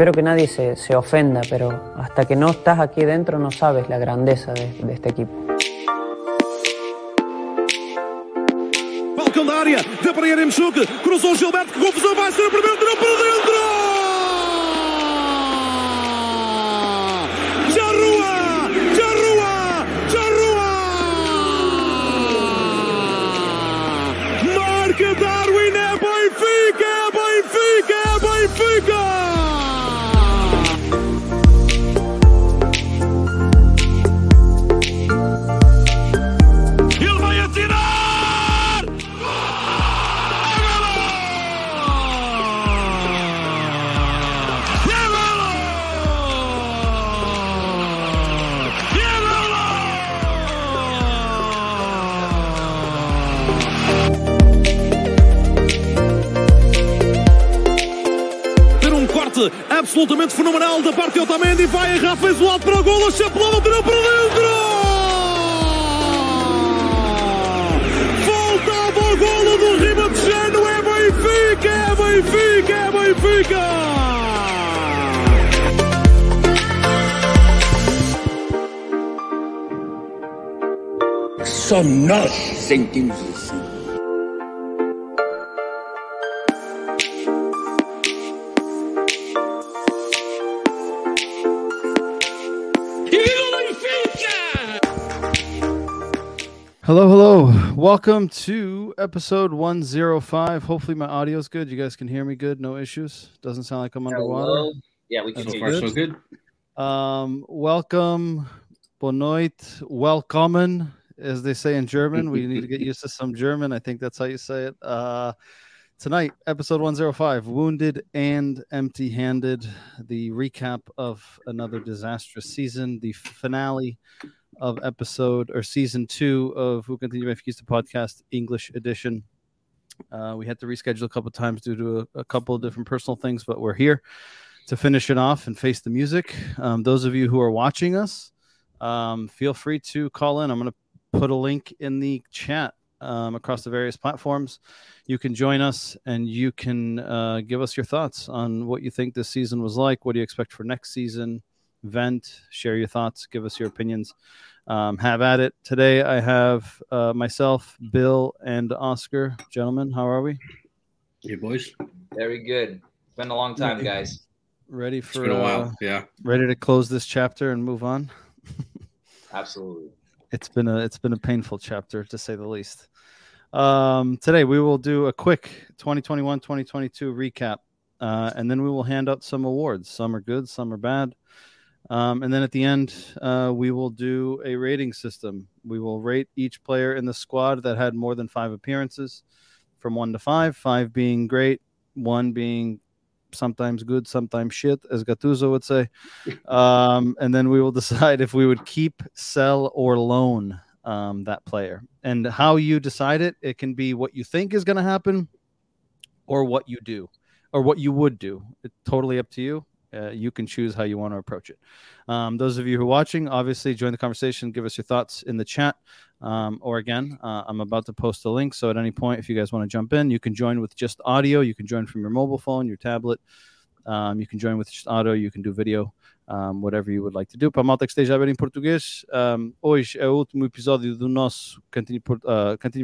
espero que nadie se ofenda, pero hasta que no estás aquí dentro no sabes la grandeza de este equipo. Balcão da área, deu para Yaremchuk, cruzou o Gilberto, que confusão, vai ser o primeiro, tirou para dentro! Darwin, é Benfica, é Benfica, é Benfica! Ele vai atirar! Absolutamente fenomenal da parte de Otamendi, vai errar, fez o lado para o golo, a chapelada tirou para dentro! Voltava o golo do ribatejano, é Benfica, é Benfica, é Benfica! Só nós sentimos isso. Hello. Welcome to episode 105. Hopefully my audio's good. You guys can hear me good. No issues. Doesn't sound like I'm underwater. Hello. Yeah, we can hear you. So good. Welcome. Bonnoit. Willkommen, as they say in German. We need to get used to some German. I think that's how you say it. Tonight, episode 105, Wounded and Empty-Handed, the recap of another disastrous season, the finale of episode or season 2 of Who Continue Benfica podcast, English edition. We had to reschedule a couple of times due to a couple of different personal things, but we're here to finish it off and face the music. Those of you who are watching us, feel free to call in. I'm going to put a link in the chat across the various platforms. You can join us and you can give us your thoughts on what you think this season was like. What do you expect for next season? Vent, share your thoughts, give us your opinions. Have at it. Today I have myself, Bill, and Oscar. Gentlemen, how are we? Hey, boys. Very good. It's been a long time, guys. Ready for a while. Ready to close this chapter and move on. Absolutely. It's been a painful chapter, to say the least. Today we will do a quick 2021-2022 recap, and then we will hand out some awards. Some are good, some are bad. And then at the end, we will do a rating system. We will rate each player in the squad that had more than 5 appearances from 1 to 5, 5 being great, 1 being sometimes good, sometimes shit, as Gattuso would say. And then we will decide if we would keep, sell, or loan that player. And how you decide it, it can be what you think is going to happen or what you do or what you would do. It's totally up to you. You can choose how you want to approach it. Those of you who are watching, obviously, join the conversation. Give us your thoughts in the chat. Or again, I'm about to post a link. So at any point, if you guys want to jump in, you can join with just audio. You can join from your mobile phone, your tablet. You can join with just audio. You can do video, whatever you would like to do. Para a malta que esteja a ver em português, hoje é o último episódio do nosso Cantinho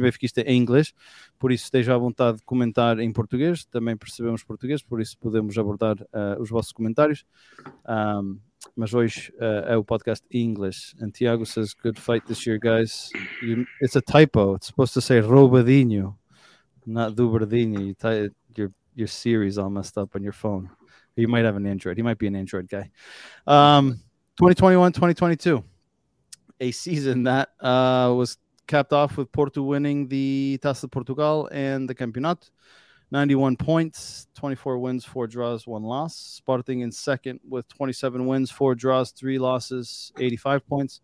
Benfiquista em inglês, por isso esteja à vontade de comentar em português, também percebemos português, por isso podemos abordar os vossos comentários, mas hoje é o podcast em inglês. And Tiago says, good fight this year, guys. It's a typo, it's supposed to say roubadinho, not dubradinho. Your series all messed up on your phone. You might have an Android. He might be an Android guy. 2021-2022, a season that was capped off with Porto winning the Taça de Portugal and the Campeonato. 91 points, 24 wins, 4 draws, 1 loss. Sporting in second with 27 wins, 4 draws, 3 losses, 85 points.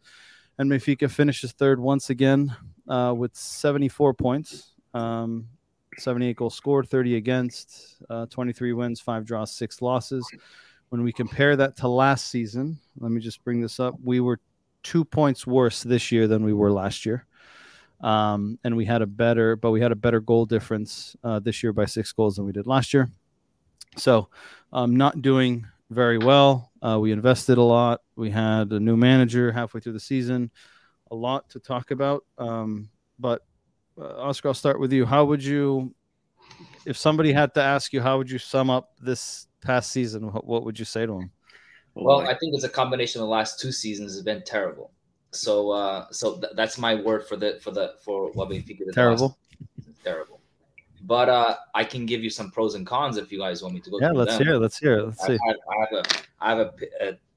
And Benfica finishes third once again with 74 points. 78 goals scored, 30 against, 23 wins, 5 draws, 6 losses. When we compare that to last season, let me just bring this up. We were 2 points worse this year than we were last year. And we had a better goal difference this year by 6 goals than we did last year. So not doing very well. We invested a lot. We had a new manager halfway through the season. A lot to talk about. But Oscar, I'll start with you. How would you, if somebody had to ask you, how would you sum up this past season? What would you say to them? Well, I think it's a combination of the last two seasons has been terrible. So, that's my word for what Benfica did. Terrible. Terrible. But I can give you some pros and cons if you guys want me to go. Yeah, let's hear it. I have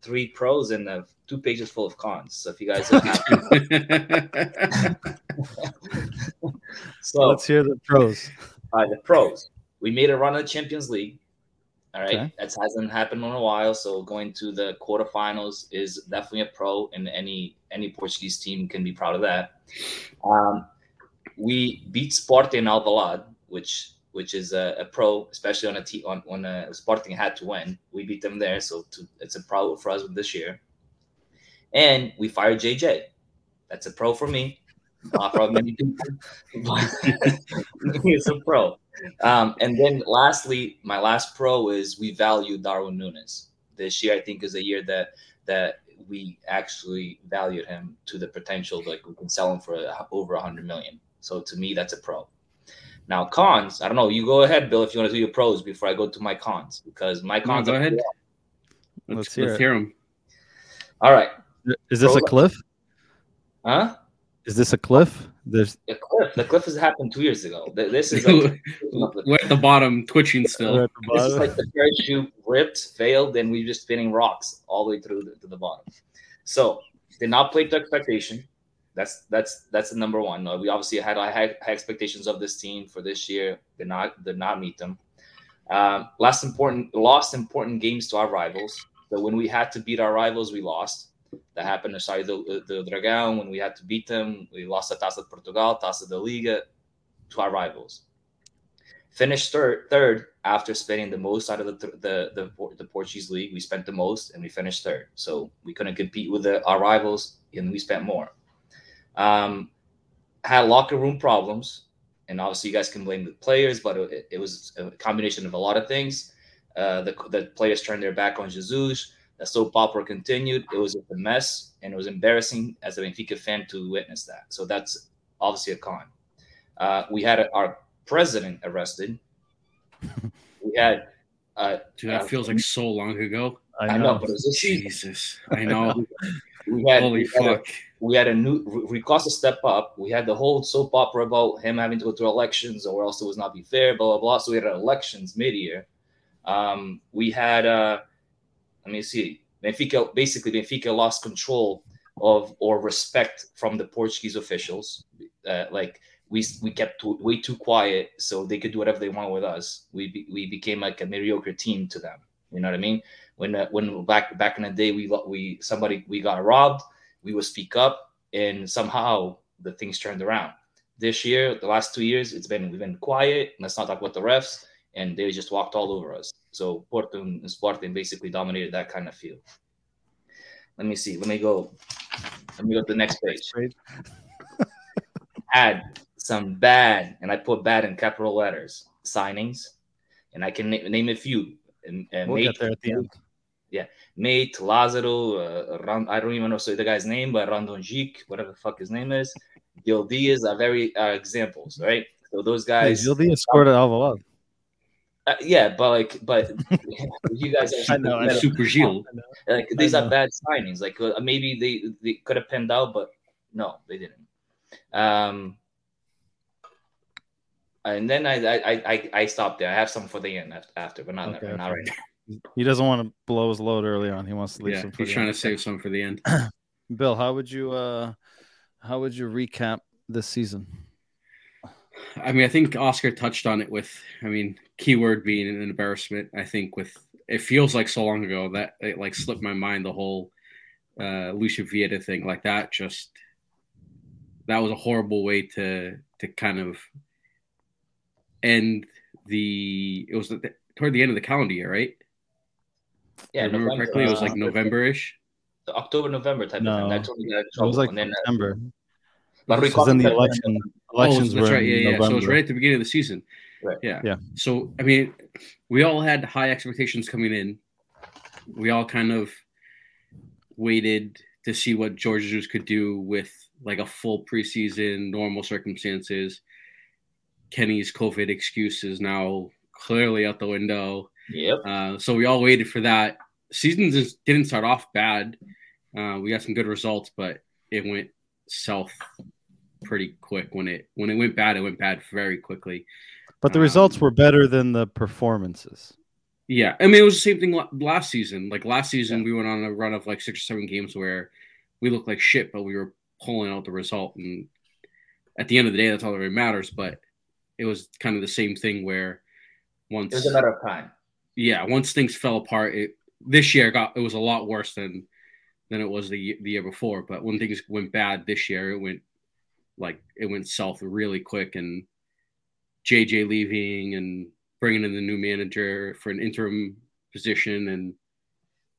three pros and two pages full of cons. So if you guys are happy. So let's hear the pros. The pros. We made a run at Champions League. All right. Okay. That hasn't happened in a while. So going to the quarterfinals is definitely a pro, and any Portuguese team can be proud of that. We beat Sporting in Alvalade, which is a pro, especially on a Sporting had to win. We beat them there, so it's a pro for us this year. And we fired JJ. That's a pro for me. Not for many people, but it's a pro. And then lastly, my last pro is we value Darwin Núñez. This year, I think, is a year that we actually valued him to the potential. Like, we can sell him for over 100 million. So to me, that's a pro. Now, cons, I don't know. You go ahead, Bill, if you want to do your pros before I go to my cons, because my cons. Go ahead. Let's hear them. All right. Is this a cliff? Huh? Is this a cliff? There's a cliff. The cliff has happened 2 years ago. This is like we're at the bottom, twitching still. At the bottom. This is like the parachute ripped, failed, and we're just spinning rocks all the way through to the bottom. So did not play to expectation. That's the number one. We obviously had high expectations of this team for this year. Did not meet them. Lost important games to our rivals. So when we had to beat our rivals, we lost. That happened to Saída do Dragão. When we had to beat them, we lost the Taça de Portugal, Taça da Liga to our rivals. Finished third after spending the most out of the Portuguese league. We spent the most, and we finished third. So we couldn't compete with our rivals, and we spent more. Had locker room problems, and obviously you guys can blame the players, but it was a combination of a lot of things. The players turned their back on Jesus. The soap opera continued. It was a mess, and it was embarrassing as a Benfica fan to witness that. So that's obviously a con. We had our president arrested. We had. Dude, that feels like so long ago. I know, but it was this season. Jesus, I know. We had a new Ricosta step up. We had the whole soap opera about him having to go through elections, or else it would not be fair. Blah blah blah. So we had elections mid-year. We had. Let me see. Benfica lost control of or respect from the Portuguese officials. We kept way too quiet, so they could do whatever they want with us. We became like a mediocre team to them. You know what I mean? When back in the day, we got robbed. We would speak up, and somehow the things turned around. This year, the last 2 years, we've been quiet. Let's not talk about the refs, and they just walked all over us. So Porto and Sporting basically dominated that kind of field. Let me see. Let me go to the next page. Had some bad, and I put bad in capital letters, signings. And I can name a few. We'll get there at the end. Yeah. Maite, Lazaro, I don't even know the guy's name, but Randonjic, whatever the fuck his name is. Gil Dias are very examples, right? So those guys. Gil Dias scored an Alvalade. But you guys are super Gil. Like, these are bad signings. Like, maybe they could have penned out, but no, they didn't. And then I stopped there. I have some for the end after, but not right now. He doesn't want to blow his load early on. He wants to leave some. He's trying to save some for the end. Bill, how would you recap this season? I mean, I think Oscar touched on it with, keyword being an embarrassment. I think it feels like so long ago that it like slipped my mind, the whole Lucien Vieira thing, like that. Just, that was a horrible way to kind of end it was toward the end of the calendar year, right? Yeah. I remember correctly, it was like November-ish. The October, November type of thing. It was like September. But this was in the election. Elections were right. Yeah. So it was right at the beginning of the season. Right. Yeah. So, we all had high expectations coming in. we all kind of waited to see what Jorge Jesus could do with like a full preseason, normal circumstances. Kenny's COVID excuse is now clearly out the window. Yep. So we all waited for that. Season just didn't start off bad. We got some good results, but it went south pretty quick. When it went bad, it went bad very quickly. But the results were better than the performances. Yeah. I mean, it was the same thing last season. Like last season, we went on a run of like 6 or 7 games where we looked like shit, but we were pulling out the result. And at the end of the day, that's all that really matters. But it was kind of the same thing where once it was a matter of time. Yeah. Once things fell apart, this year it was a lot worse than it was the year before. But when things went bad this year, it went south really quick, and JJ leaving and bringing in the new manager for an interim position. And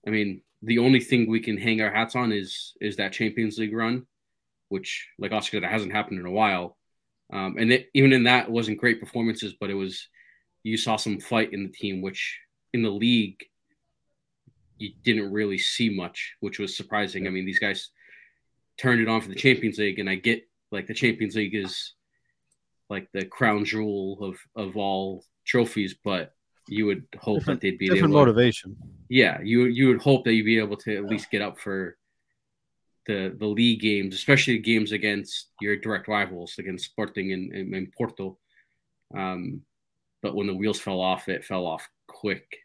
I mean, the only thing we can hang our hats on is that Champions League run, which, like Oscar said, hasn't happened in a while. And even in that, it wasn't great performances, but you saw some fight in the team, which in the league, you didn't really see much, which was surprising. I mean, these guys turned it on for the Champions League, and I get like the Champions League is like the crown jewel of all trophies, but you would hope that they'd be different motivation. Yeah, you would hope that you'd be able to at least get up for the league games, especially games against your direct rivals, against Sporting and Porto. But when the wheels fell off, it fell off quick.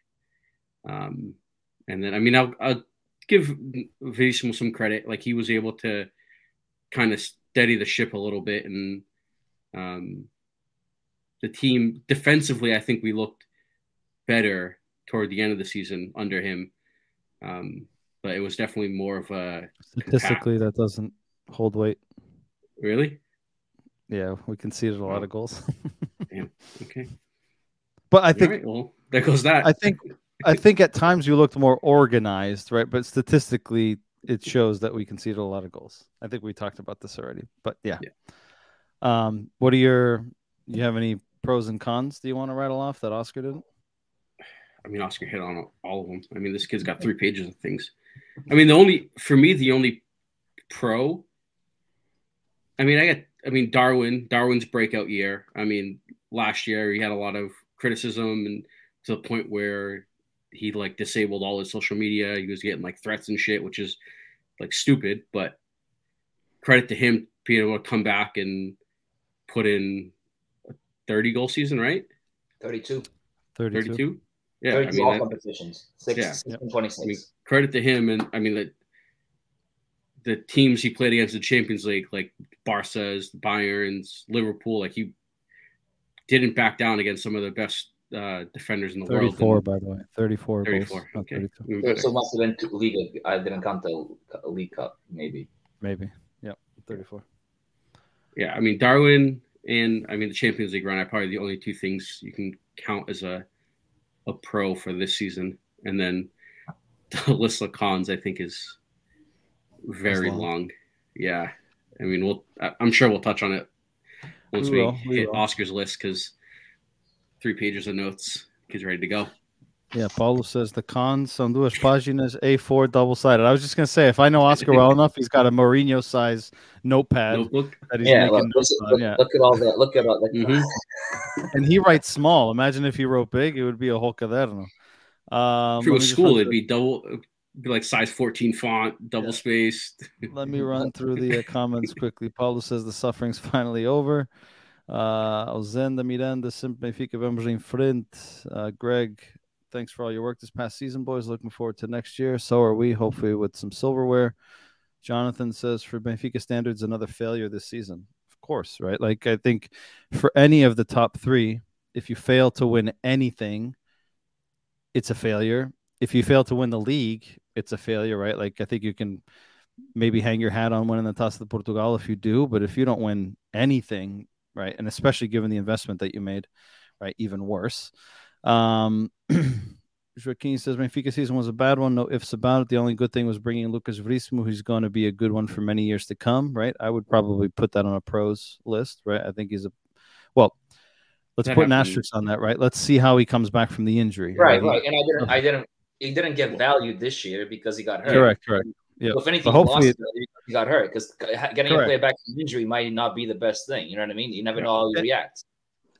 And then, I mean, I'll give Verissimo some credit. Like, he was able to kind of steady the ship a little bit. And the team defensively, I think we looked better toward the end of the season under him. But it was definitely more of a... Statistically, that doesn't hold weight. Really? Yeah, we conceded a lot of goals. Damn. Okay. But I think... Right, well, there goes that. I think at times you looked more organized, right? But statistically, it shows that we conceded a lot of goals. I think we talked about this already, but yeah. What are you have any pros and cons? Do you want to rattle off that Oscar didn't? I mean, Oscar hit on all of them. I mean, this kid's got 3 pages of things. I mean, the only pro, Darwin's breakout year. I mean, last year he had a lot of criticism, and to the point where he like disabled all his social media. He was getting like threats and shit, which is like stupid, but credit to him being able to come back and put in a 30 goal season, right? 32. Yeah. 32 all competitions. 26. I mean, credit to him. And I mean, the teams he played against the Champions League, like Barca's, Bayern's, Liverpool, like he didn't back down against some of the best defenders in the world. 34, by the way. 34. Goals, okay. 32. So must have been to Liga. I didn't count the League Cup, maybe. Yep, 34. Yeah, I mean, Darwin and, the Champions League run are probably the only 2 things you can count as a pro for this season. And then the list of cons, I think, is very long. Yeah. I mean, I'm sure we'll touch on it once we hit Oscar's list, because 3 pages of notes. He's ready to go. Yeah, Paulo says the cons são duas páginas A4 double-sided. I was just going to say, if I know Oscar well enough, he's got a Mourinho-size notepad. Notebook? That he's making notes on. Yeah. Look at all that. Look at all that. Mm-hmm. And he writes small. Imagine if he wrote big, it would be a whole caderno. If it was school, it'd be double... Be like size 14 font, double-spaced. Let me run through the comments quickly. Paulo says the suffering's finally over. Alzenda Miranda, sempre fica vamos em frente. Greg, thanks for all your work this past season, boys. Looking forward to next year. So are we, hopefully with some silverware. Jonathan says, for Benfica standards, another failure this season. Of course, right? Like, I think for any of the top 3, if you fail to win anything, it's a failure. If you fail to win the league, it's a failure, right? Like, I think you can maybe hang your hat on winning the Taça de Portugal if you do, but if you don't win anything, right, and especially given the investment that you made, right, even worse. Joaquin says, Benfica season was a bad one. No ifs about it. The only good thing was bringing Lucas Veríssimo, who's going to be a good one for many years to come, right? I would probably put that on a pros list, right? I think he's let's put an asterisk on that, right? Let's see how he comes back from the injury. Right. And I didn't he didn't get valued this year because he got hurt. Correct. Yeah. So if anything, he got hurt because getting a player back from injury might not be the best thing. You know what I mean? You never know how he reacts.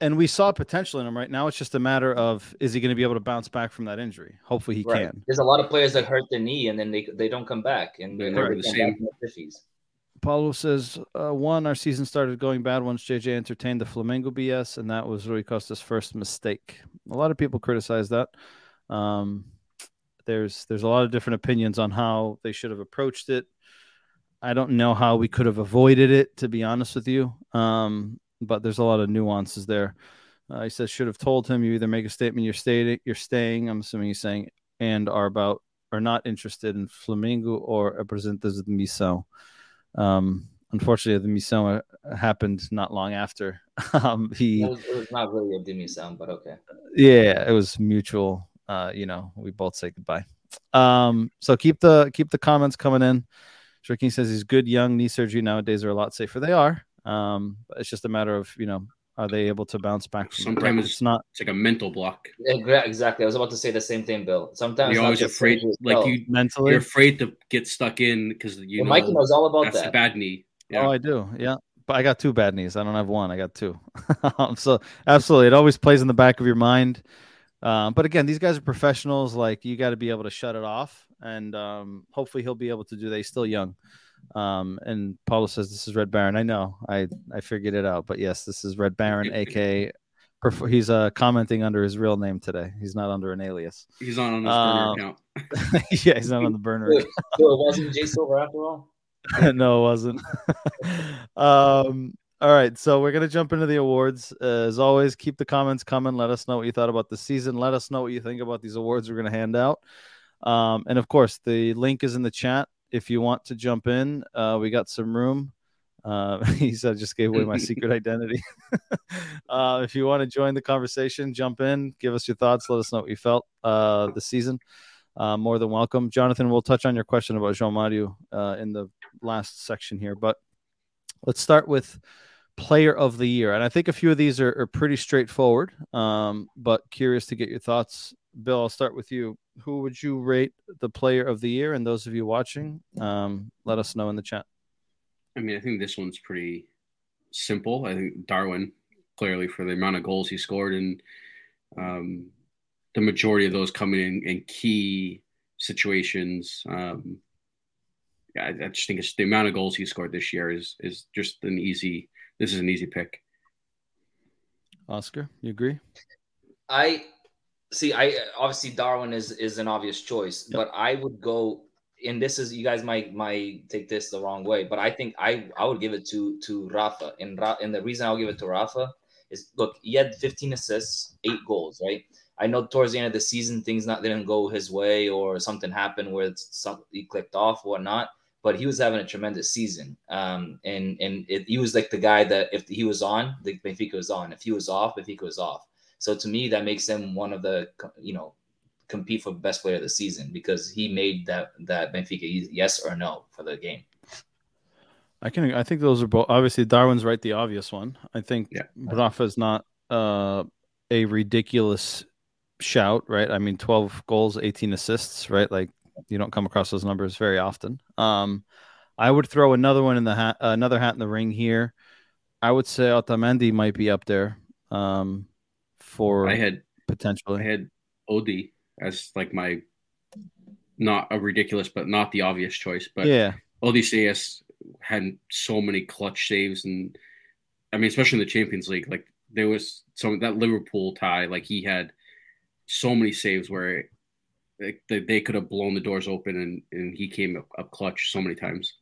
And we saw potential in him right now. It's just a matter of, is he going to be able to bounce back from that injury? Hopefully he can. There's a lot of players that hurt their knee and then they don't come back. And they're never the same. Paulo says, one, our season started going bad once JJ entertained the Flamengo BS, and that was Rui Costa's first mistake. A lot of people criticize that. There's a lot of different opinions on how they should have approached it. I don't know how we could have avoided it, to be honest with you. But there's a lot of nuances there. He says, should have told him you either make a statement you're staying, I'm assuming he's saying, and are about are not interested in Flamengo or representatives of the Missão. Unfortunately, the Missão happened not long after. It was not really a Missão, but okay. Yeah, it was mutual. We both say goodbye. So keep the comments coming in. Tricky says he's good. Young knee surgery nowadays are a lot safer. They are. It's just a matter of, are they able to bounce back? Sometimes it's not. It's like a mental block. Yeah, exactly. I was about to say the same thing, Bill. Sometimes you're always afraid, mentally, you're afraid to get stuck in because Mikey knows all about that. That's a bad knee. Yeah. Oh, I do. Yeah. But I got two bad knees. I don't have one. I got two. So absolutely, it always plays in the back of your mind. But again, these guys are professionals. Like, you got to be able to shut it off, and hopefully he'll be able to do that. He's still young. And Paulo says this is Red Baron. I know, I figured it out, but yes, this is Red Baron, aka he's commenting under his real name today. He's not under an alias. He's not on his burner account. Yeah, he's not on the burner. Dude, it wasn't Jay Silver after all. No, it wasn't. All right, so we're going to jump into the awards. As always, keep the comments coming. Let us know what you thought about the season. Let us know what you think about these awards we're going to hand out. And, of course, the link is in the chat if you want to jump in. We got some room. He said I just gave away my secret identity. If you want to join the conversation, jump in. Give us your thoughts. Let us know what you felt this season. More than welcome. Jonathan, we'll touch on your question about João Mário in the last section here. But let's start with Player of the Year. And I think a few of these are pretty straightforward, but curious to get your thoughts. Bill, I'll start with you. Who would you rate the Player of the Year? And those of you watching, let us know in the chat. I mean, I think this one's pretty simple. I think Darwin, clearly, for the amount of goals he scored and the majority of those coming in key situations. I just think it's the amount of goals he scored this year is just an easy. This is an easy pick. Oscar, you agree? I see. I obviously Darwin is an obvious choice, yep. But I would go. And this is, you guys might take this the wrong way, but I think I would give it to Rafa. And the reason I'll give it to Rafa is, look, he had 15 assists, 8 goals, right? I know towards the end of the season things didn't go his way or something happened where he clicked off, whatnot. But he was having a tremendous season, and he was like the guy that if he was on, the Benfica was on. If he was off, Benfica was off. So to me, that makes him one of the compete for best player of the season because he made that Benfica yes or no for the game. I think those are both. Obviously, Darwin's right, the obvious one. I think Rafa's not a ridiculous shout, right? I mean, 12 goals, 18 assists, right? Like, you don't come across those numbers very often. I would throw another one in the hat, another hat in the ring here. I would say Otamendi might be up there I had Odi as like my not a ridiculous, but not the obvious choice. But yeah, Odi CS had so many clutch saves, and I mean, especially in the Champions League, like there was some that Liverpool tie, like he had so many saves where. They could have blown the doors open, and he came up clutch so many times.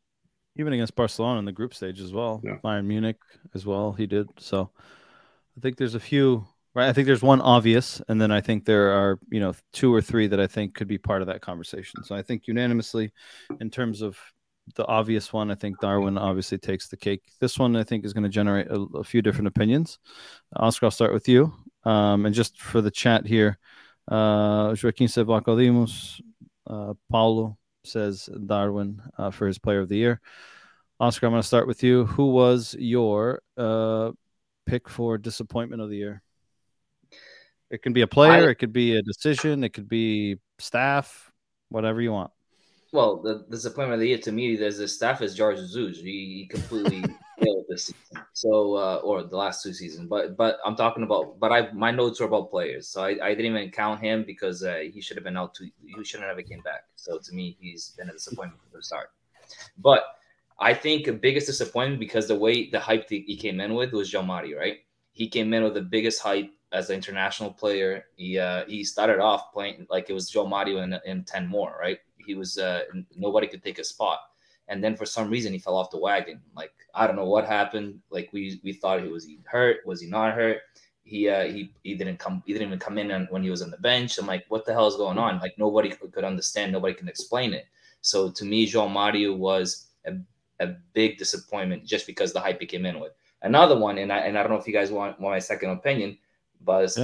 Even against Barcelona in the group stage as well. Yeah. Bayern Munich as well, he did. So I think there's a few, right? I think there's one obvious, and then I think there are, 2 or 3 that I think could be part of that conversation. So I think unanimously, in terms of the obvious one, I think Darwin obviously takes the cake. This one, I think, is going to generate a few different opinions. Oscar, I'll start with you. And just for the chat here, Joaquin Sebacodimos, Paulo says Darwin for his Player of the Year. Oscar, I'm going to start with you. Who was your pick for Disappointment of the Year? It can be a player. It could be a decision. It could be staff, whatever you want. Well, the disappointment of the year to me is the staff is Jorge Jesus. He completely failed this season. So, or the last two seasons. But I'm talking about. But my notes are about players. So I didn't even count him because he should have been out. He shouldn't have came back. So to me, he's been a disappointment from the start. But I think the biggest disappointment because the way the hype that he came in with was João Mário, right? He came in with the biggest hype as an international player. He started off playing like it was João Mário and 10 more, right? He was nobody could take a spot. And then for some reason, he fell off the wagon. Like, I don't know what happened. Like, we thought he was hurt. Was he not hurt? He didn't come. He didn't even come in when he was on the bench. I'm like, what the hell is going on? Like, nobody could understand. Nobody can explain it. So to me, João Mário was a big disappointment just because the hype he came in with. Another one, and I don't know if you guys want my second opinion, but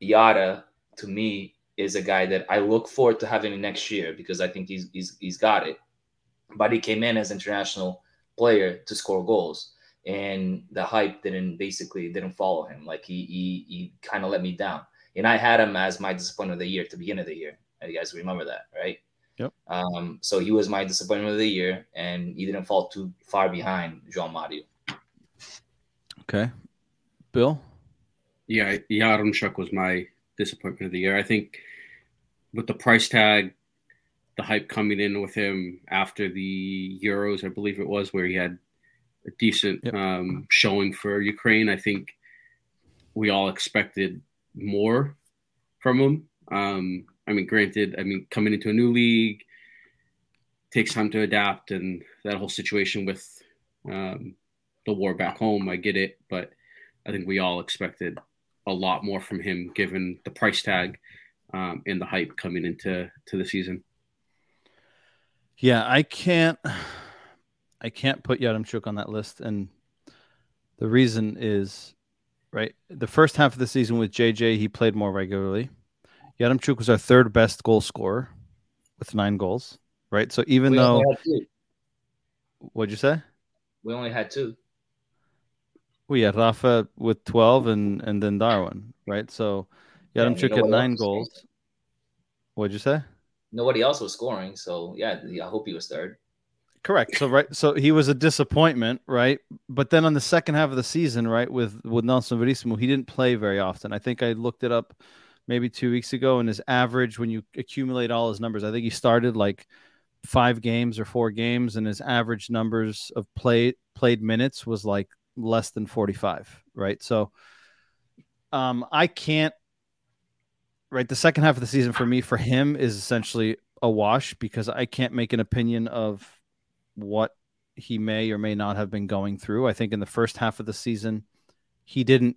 Yara to me is a guy that I look forward to having next year because I think he's got it. But he came in as international player to score goals, and the hype didn't follow him. Like he kind of let me down, and I had him as my disappointment of the year at the beginning of the year. You guys remember that, right? Yep. So he was my disappointment of the year, and he didn't fall too far behind João Mário. Okay. Bill? Yeah, Yaremchuk was my disappointment of the year. I think with the price tag, the hype coming in with him after the Euros, I believe it was, where he had a decent showing for Ukraine. I think we all expected more from him. Granted, coming into a new league takes time to adapt, and that whole situation with the war back home, I get it, but I think we all expected a lot more from him given the price tag and the hype coming into the season. Yeah, I can't put Yaremchuk on that list, and the reason is, right, the first half of the season with JJ, he played more regularly. Yaremchuk was our third best goal scorer with 9 goals, right? So even though – what'd you say? We only had 2. Well, yeah, Rafa with 12 and then Darwin, right? So Yaremchuk had 9 goals. What'd you say? Nobody else was scoring, so yeah, I hope he was third. Correct. So he was a disappointment, right? But then on the second half of the season, right, with Nelson Verissimo, he didn't play very often. I think I looked it up maybe 2 weeks ago, and his average, when you accumulate all his numbers, I think he started like 5 games or 4 games, and his average numbers of played minutes was like less than 45, right? So I can't, right? The second half of the season for me, for him, is essentially a wash because I can't make an opinion of what he may or may not have been going through. I think in the first half of the season, he didn't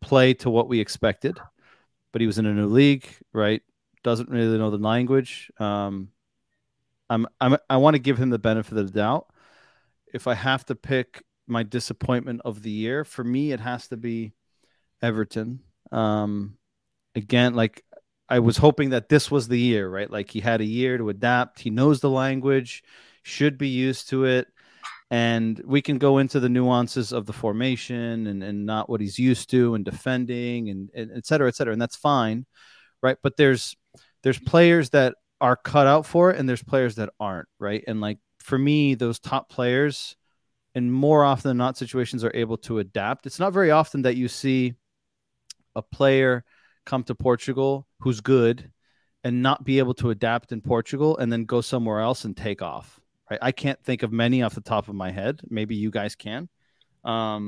play to what we expected, but he was in a new league, right? Doesn't really know the language. I want to give him the benefit of the doubt. If I have to pick my disappointment of the year, for me, it has to be Everton. Again, like I was hoping that this was the year, right? Like he had a year to adapt. He knows the language, should be used to it. And we can go into the nuances of the formation and not what he's used to and defending and et cetera, et cetera. And that's fine, right? But there's players that are cut out for it and there's players that aren't, right? And like for me, those top players in more often than not situations are able to adapt. It's not very often that you see a player come to Portugal who's good and not be able to adapt in Portugal and then go somewhere else and take off. I can't think of many off the top of my head. Maybe you guys can. I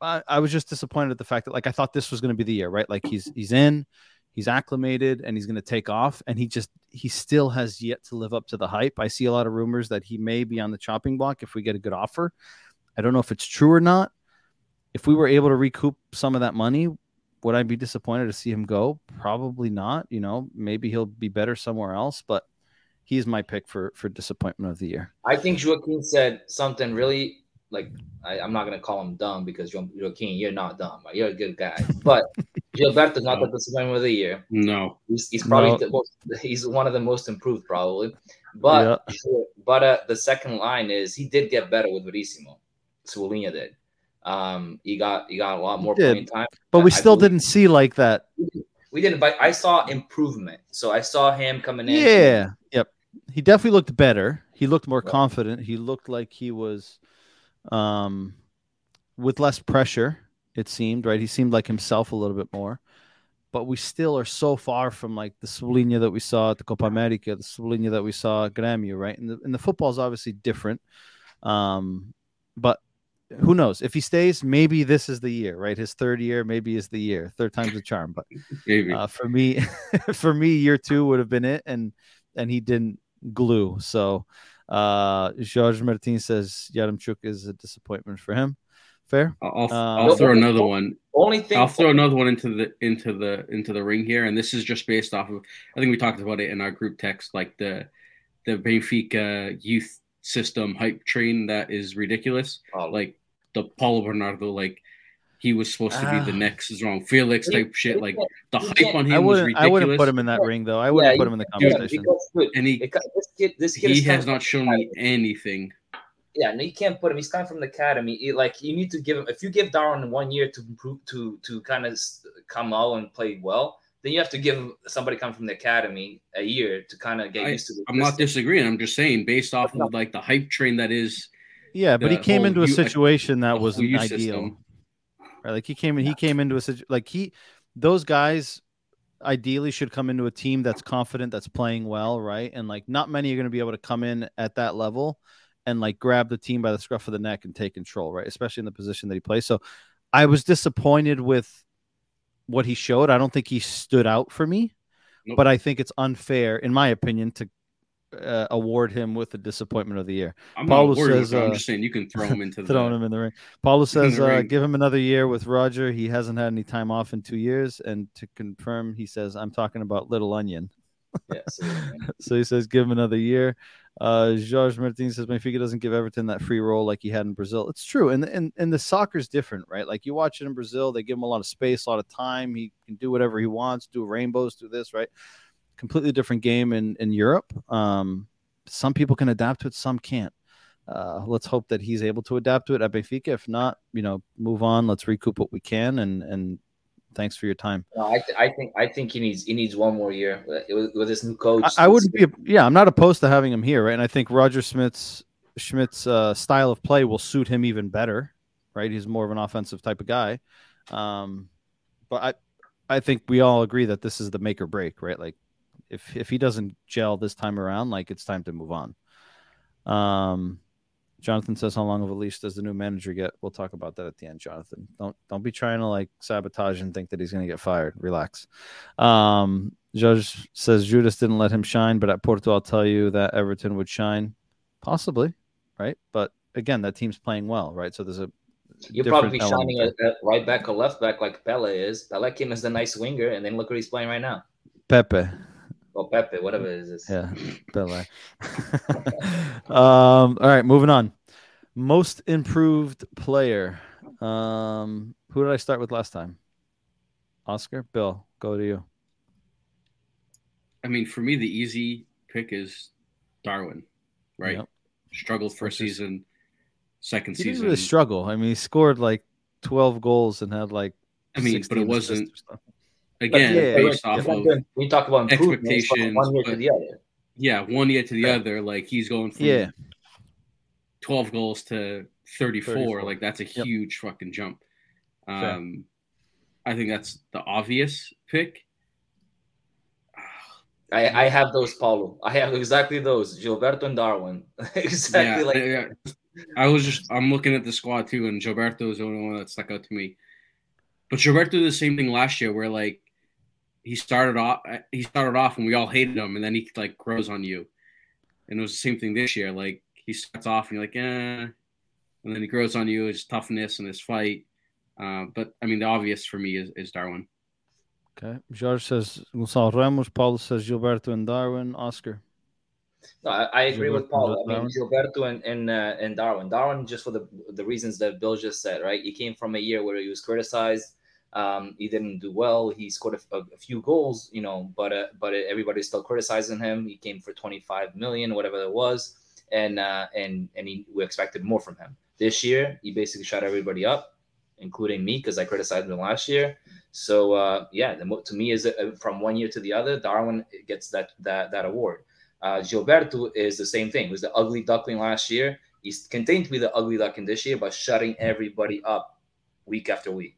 was just disappointed at the fact that, like, I thought this was going to be the year, right? Like, he's in, he's acclimated, and he's going to take off. And he still has yet to live up to the hype. I see a lot of rumors that he may be on the chopping block if we get a good offer. I don't know if it's true or not. If we were able to recoup some of that money, would I be disappointed to see him go? Probably not. You know, maybe he'll be better somewhere else, but he's my pick for disappointment of the year. I think Joaquin said something really, like, I'm not going to call him dumb because Joaquin, you're not dumb. Right? You're a good guy. But Gilberto's not the disappointment of the year. No. He's probably he's one of the most improved, probably. But the second line is he did get better with Verissimo. Suolina did. He got a lot more playing time. But we still didn't see like that We didn't, but I saw improvement. So I saw him coming in. Yeah. Yep. He definitely looked better. He looked more confident. He looked like he was with less pressure, it seemed, right? He seemed like himself a little bit more. But we still are so far from like the Sublinha that we saw at the Copa America, the Sublinha that we saw at Grêmio, right? And the football is obviously different. But who knows? If he stays, maybe this is the year, right? His third year, maybe is the year. Third time's the charm. But maybe. For me, year two would have been it, and he didn't glue. So Jorge Martin says Yaremchuk is a disappointment for him. Fair. I'll throw another one into the ring here, and this is just based off of, I think we talked about it in our group text, like the Benfica youth system hype train that is ridiculous. Like the Paulo Bernardo, like he was supposed to be the next João Felix type shit. Like the hype on him was ridiculous. I wouldn't put him in that ring though. I wouldn't put him in the conversation. This kid has not shown me anything. Yeah, no, you can't put him. He's coming from the academy. You need to give him. If you give Darwin 1 year to improve, to kind of come out and play well, then you have to give somebody coming from the academy a year to kind of get used to it. I'm not disagreeing. I'm just saying, based off of like the hype train that is. Yeah, but he came into a situation that wasn't ideal. Right, like he came into a situation like those guys ideally should come into a team that's confident, that's playing well, right? And like not many are going to be able to come in at that level and like grab the team by the scruff of the neck and take control, right? Especially in the position that he plays. So I was disappointed with what he showed. I don't think he stood out for me, but I think it's unfair, in my opinion, to award him with the disappointment of the year. I'm just saying you can throw him into the throwing him in the ring. Paulo says, give him another year with Roger. He hasn't had any time off in 2 years. And to confirm, he says, I'm talking about Little Onion. Yes. So he says, give him another year. Jorge Martin says, Benfica doesn't give Everton that free roll like he had in Brazil. It's true. And the soccer's different, right? Like you watch it in Brazil, they give him a lot of space, a lot of time. He can do whatever he wants, do rainbows, do this, right? Completely different game in Europe. Some people can adapt to it, some can't. Let's hope that he's able to adapt to it at Benfica. If not, move on. Let's recoup what we can and thanks for your time. No, I think he needs one more year with his new coach. I wouldn't be. I'm not opposed to having him here, right? And I think Roger Schmidt's style of play will suit him even better, right? He's more of an offensive type of guy. But I think we all agree that this is the make or break, right? Like if he doesn't gel this time around, like it's time to move on. Jonathan says, how long of a leash does the new manager get? We'll talk about that at the end, Jonathan. Don't be trying to like sabotage and think that he's going to get fired. Relax. Jorge says, Judas didn't let him shine, but at Porto, I'll tell you that Everton would shine. Possibly, right? But again, that team's playing well, right? So there's a you'll probably be shining at right back or left back like Pele is. Pele came as the nice winger, and then look what he's playing right now. Pepe, whatever it is. Yeah, Pele. All right, moving on. Most improved player. Who did I start with last time? Oscar? Bill, go to you. I mean, for me, the easy pick is Darwin, right? Yep. Struggled first season, second season. He didn't really struggle. I mean, he scored like 12 goals and had like but it wasn't – again, based off of we talk about expectations. One year to the other. Yeah, 1 year to the other. Like he's going from 12 goals to 34. Like that's a huge fucking jump. I think that's the obvious pick. I have those, Paulo. I have exactly those, Gilberto and Darwin. I'm looking at the squad too, and Gilberto is the only one that stuck out to me. But Gilberto did the same thing last year, where like. He started off and we all hated him, and then he like grows on you. And it was the same thing this year. Like he starts off and you're like, and then he grows on you, his toughness and his fight. But I mean, the obvious for me is Darwin. Okay. Jorge says Gonçalo Ramos. Paulo says Gilberto and Darwin. Oscar. No, I agree with Paulo. I mean, Gilberto and Darwin. Darwin, just for the reasons that Bill just said, right? He came from a year where he was criticized. He didn't do well. He scored a few goals, but everybody's still criticizing him. He came for 25 million, whatever it was. And we expected more from him this year. He basically shot everybody up. including me, because I criticized him last year. So, to me, is from one year to the other, Darwin gets that award. Gilberto is the same thing. He was the ugly duckling last year. He's continued to be the ugly duckling this year, but shutting everybody up week after week.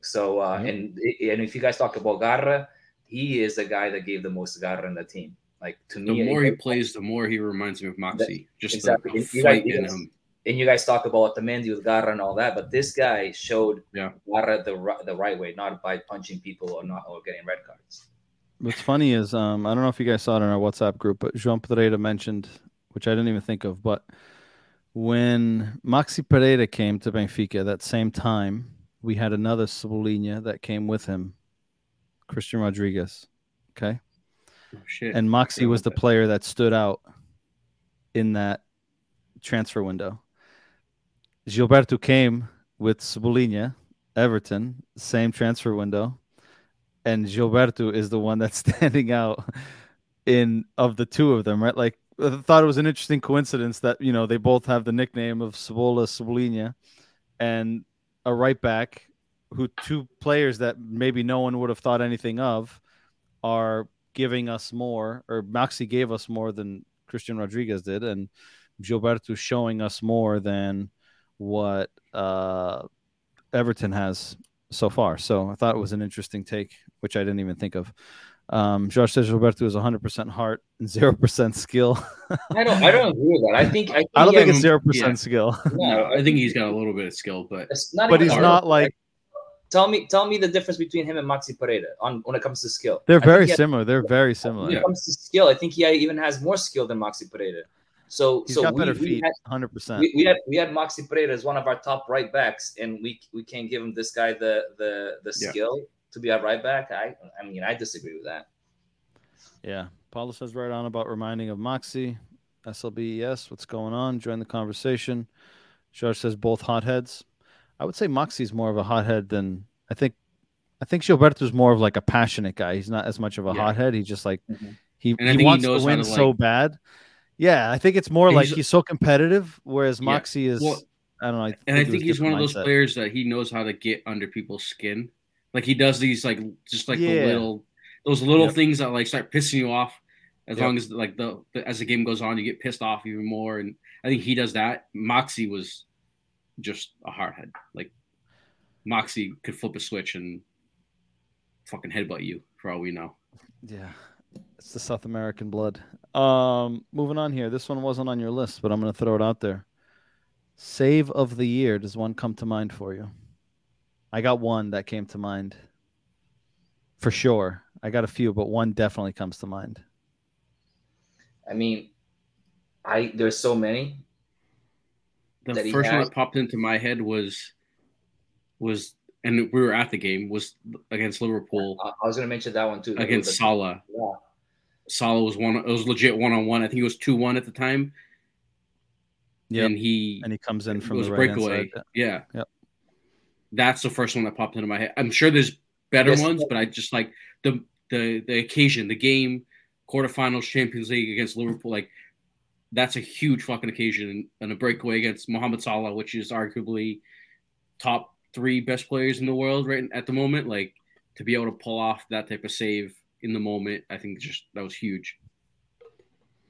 So, and if you guys talk about Garra, he is the guy that gave the most Garra in the team. Like, to me, the more he plays, the more he reminds me of Moxie. Just exactly. And you guys talk about Otamendi with Garra and all that, but this guy showed Garra the right way, not by punching people or getting red cards. What's funny is, I don't know if you guys saw it in our WhatsApp group, but João Pereira mentioned, which I didn't even think of, but when Maxi Pereira came to Benfica that same time, we had another Sublinha that came with him, Christian Rodriguez. Okay? Oh, shit. And Maxi was the player that stood out in that transfer window. Gilberto came with Sublinha, Everton, same transfer window. And Gilberto is the one that's standing out of the two of them, right? Like, I thought it was an interesting coincidence that, you know, they both have the nickname of Cebola, Sublinha, and a right back who two players that maybe no one would have thought anything of are giving us more, or Maxi gave us more than Christian Rodriguez did, and Gilberto showing us more than what Everton has so far. So I thought it was an interesting take, which I didn't even think of. Jorge says Roberto is 100% heart and 0% skill. I don't agree with that. I don't think it's 0% skill. No, I think he's got a little bit of skill, but he's not like. Tell me the difference between him and Maxi Pereira when it comes to skill. They're very similar. They're very similar. When it comes to skill, I think he even has more skill than Maxi Pereira. So he's got better feet, 100%. We had Maxi Pereira as one of our top right backs, and we can't give him this guy the skill to be our right back. I mean, I disagree with that. Yeah, Paulo says right on about reminding of Maxi. SLBES, what's going on? Join the conversation. George says both hotheads. I would say Maxi's more of a hothead than I think Gilberto's more of like a passionate guy. He's not as much of a hothead. He's just like he wants to win so bad. Yeah, I think it's more like he's so competitive, whereas Moxie is, I don't know. I think he's one of those players that he knows how to get under people's skin. Like, he does these, like, just like those little things that, like, start pissing you off. As long as, like, as the game goes on, you get pissed off even more. And I think he does that. Moxie was just a hardhead. Like, Moxie could flip a switch and fucking headbutt you, for all we know. Yeah. It's the South American blood. Moving on here. This one wasn't on your list, but I'm going to throw it out there. Save of the year. Does one come to mind for you? I got one that came to mind for sure. I got a few, but one definitely comes to mind. I mean, there's so many. The first one that popped into my head was and we were at the game, was against Liverpool. I was going to mention that one too. Against Salah. Yeah. Salah was one. It was legit one-on-one. I think it was 2-1 at the time. Yeah, and he comes in from the right breakaway. Yeah, yep. That's the first one that popped into my head. I'm sure there's better ones, but I just like the occasion, the game, quarterfinals, Champions League against Liverpool. Like, that's a huge fucking occasion, and a breakaway against Mohamed Salah, which is arguably top 3 best players in the world right at the moment. Like, to be able to pull off that type of save in the moment, I think that was huge.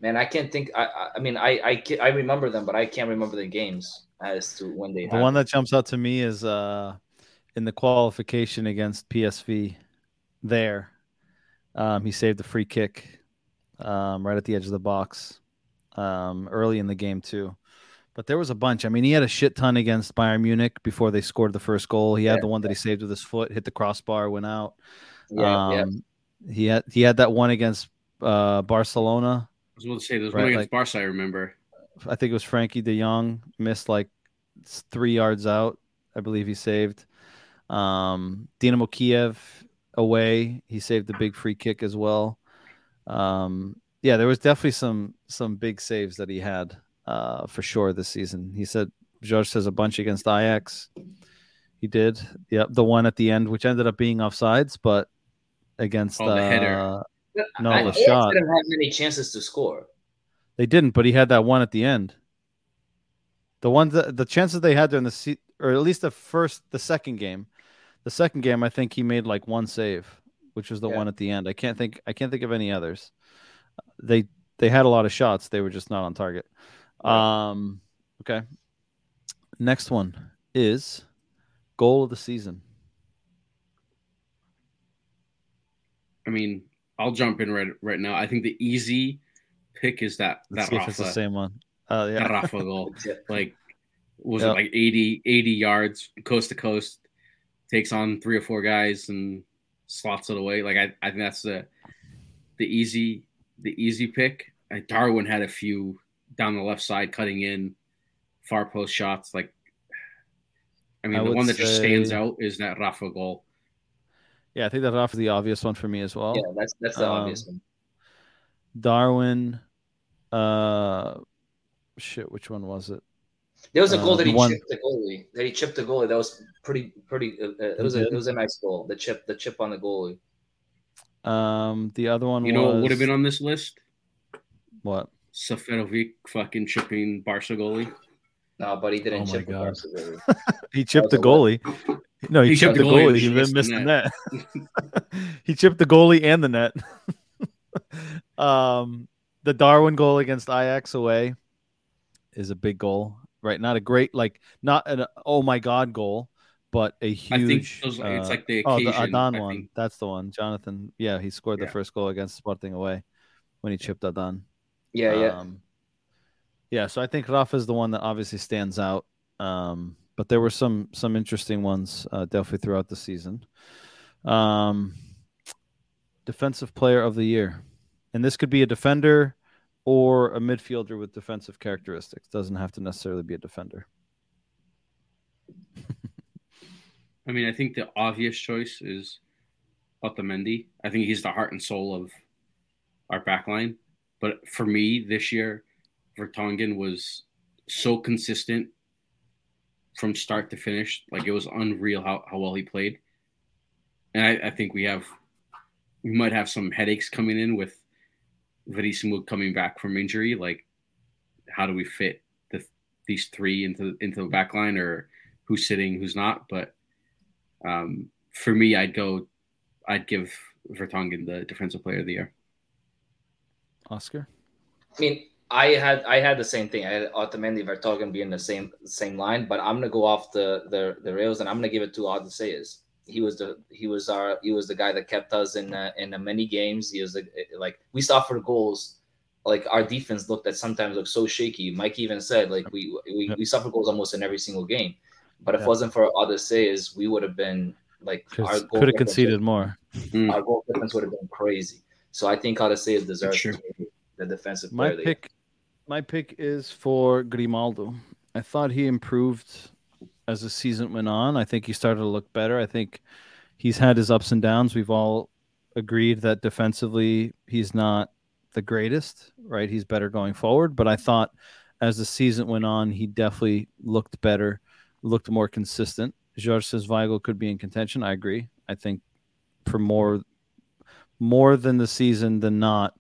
Man, I can't think. I mean, I remember them, but I can't remember the games as to when they happened. The one that jumps out to me is in the qualification against PSV. There, he saved a free kick right at the edge of the box early in the game too. But there was a bunch. I mean, he had a shit ton against Bayern Munich before they scored the first goal. He had the one that he saved with his foot, hit the crossbar, went out. Yeah. He had that one against Barcelona. I was going to say, there was one against Barca, I remember. I think it was Frankie de Jong, missed like 3 yards out. I believe he saved. Dinamo Kiev away. He saved the big free kick as well. There was definitely some big saves that he had. For sure this season. He said, George says a bunch against Ajax. He did. Yep. The one at the end, which ended up being offsides, but against the header. The shot. They didn't have many chances to score. They didn't, but he had that one at the end. The chances they had during the or at least the second game. The second game, I think he made like one save, which was the one at the end. I can't think of any others. They had a lot of shots. They were just not on target. Okay. Next one is goal of the season. I mean, I'll jump in right now. I think the easy pick is that Rafa. If it's the same one. That Rafa goal. Like, was it like 80 yards, coast to coast, takes on three or four guys and slots it away. Like, I think that's the easy pick. Darwin had a few down the left side cutting in far post shots. Like, I mean, the one that just stands out is that Rafa goal. Yeah, I think that Rafa's the obvious one for me as well. Yeah, that's the obvious one. Darwin, which one was it? There was a goal that he chipped the goalie. That was pretty. It was a nice goal. The chip on the goalie. The other one. You know what would have been on this list? What? Seferovic fucking chipping Barca goalie. No, but he didn't chip the Barca goalie. He chipped the goalie. No, he chipped the goalie. He missed the net. He chipped the goalie and the net. The Darwin goal against Ajax away is a big goal, right? Not a great, like, not an oh my god goal, but a huge. I think it's like the occasion. Oh, the Adan one. That's the one, Jonathan. Yeah, he scored the first goal against Sporting away when he chipped Adan. Yeah, yeah. So I think Rafa is the one that obviously stands out. But there were some interesting ones definitely throughout the season. Defensive player of the year. And this could be a defender or a midfielder with defensive characteristics. Doesn't have to necessarily be a defender. I mean, I think the obvious choice is Otamendi. I think he's the heart and soul of our back line. But for me, this year, Vertonghen was so consistent from start to finish. Like, it was unreal how well he played. And I think we might have some headaches coming in with Verissimo coming back from injury. Like, how do we fit these three into the back line, or who's sitting, who's not? But for me, I'd give Vertonghen the defensive player of the year. Oscar? I mean, I had the same thing. I had Otamendi, Vertonghen be in the same line, but I'm gonna go off the rails and I'm gonna give it to Odysseus. He was the guy that kept us in the many games. He was like we suffered goals. Like, our defense sometimes looked so shaky. Mike even said, like, we suffered goals almost in every single game. But if it wasn't for Odysseus, we would have been like our goal could have conceded more. Our goal difference would have been crazy. So I think Odysseus deserves the defensive player. My pick is for Grimaldo. I thought he improved as the season went on. I think he started to look better. I think he's had his ups and downs. We've all agreed that defensively he's not the greatest, right? He's better going forward. But I thought as the season went on, he definitely looked better, looked more consistent. Jorge says Weigel could be in contention. I agree. I think for more than the season than not,